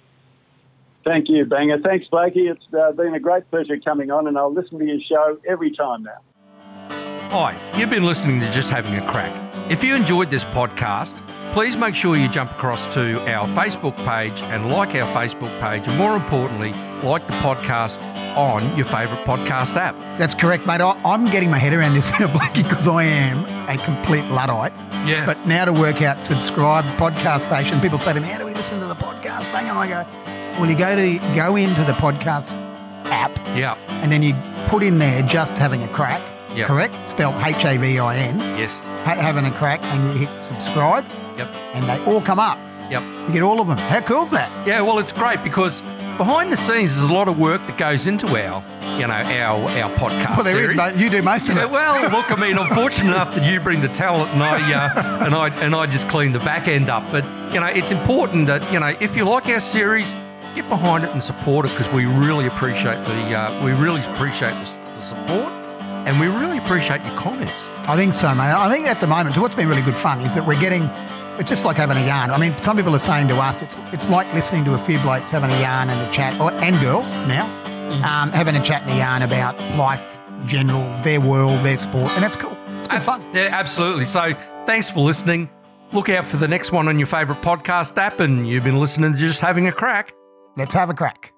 Thank you, Banger. Thanks, Blakey. It's uh, been a great pleasure coming on, and I'll listen to your show every time now. Hi, you've been listening to Just Having a Crack. If you enjoyed this podcast, please make sure you jump across to our Facebook page and like our Facebook page, and more importantly, like the podcast on your favourite podcast app. That's correct, mate. I, I'm getting my head around this, Blakey, because I am a complete Luddite. Yeah. But now to work out subscribe, podcast station, people say to me, how do we listen to the podcast? Bang, and I go, well, you go to go into the podcast app, yeah, and then you put in there Just Having a Crack. Yep. Correct? Spelled H A V I N. Yes. Ha- having a crack, and you hit subscribe. Yep. And they all come up. Yep. You get all of them. How cool's that? Yeah, well, it's great because behind the scenes, there's a lot of work that goes into our, you know, our our podcast. Well, there series. Is, mate. You do most of it. Yeah, well, look, I mean, I'm fortunate enough that you bring the talent, and I uh, and I and I just clean the back end up. But you know, it's important that you know if you like our series, get behind it and support it because we really appreciate the uh, we really appreciate the, the support. And we really appreciate your comments. I think so, mate. I think at the moment, what's been really good fun is that we're getting, it's just like having a yarn. I mean, some people are saying to us, it's it's like listening to a few blokes having a yarn and a chat, or, and girls now, mm. um, having a chat and a yarn about life, general, their world, their sport, and it's cool. It's good Abs- fun. Yeah, absolutely. So thanks for listening. Look out for the next one on your favourite podcast app, and you've been listening to Just Having a Crack. Let's have a crack.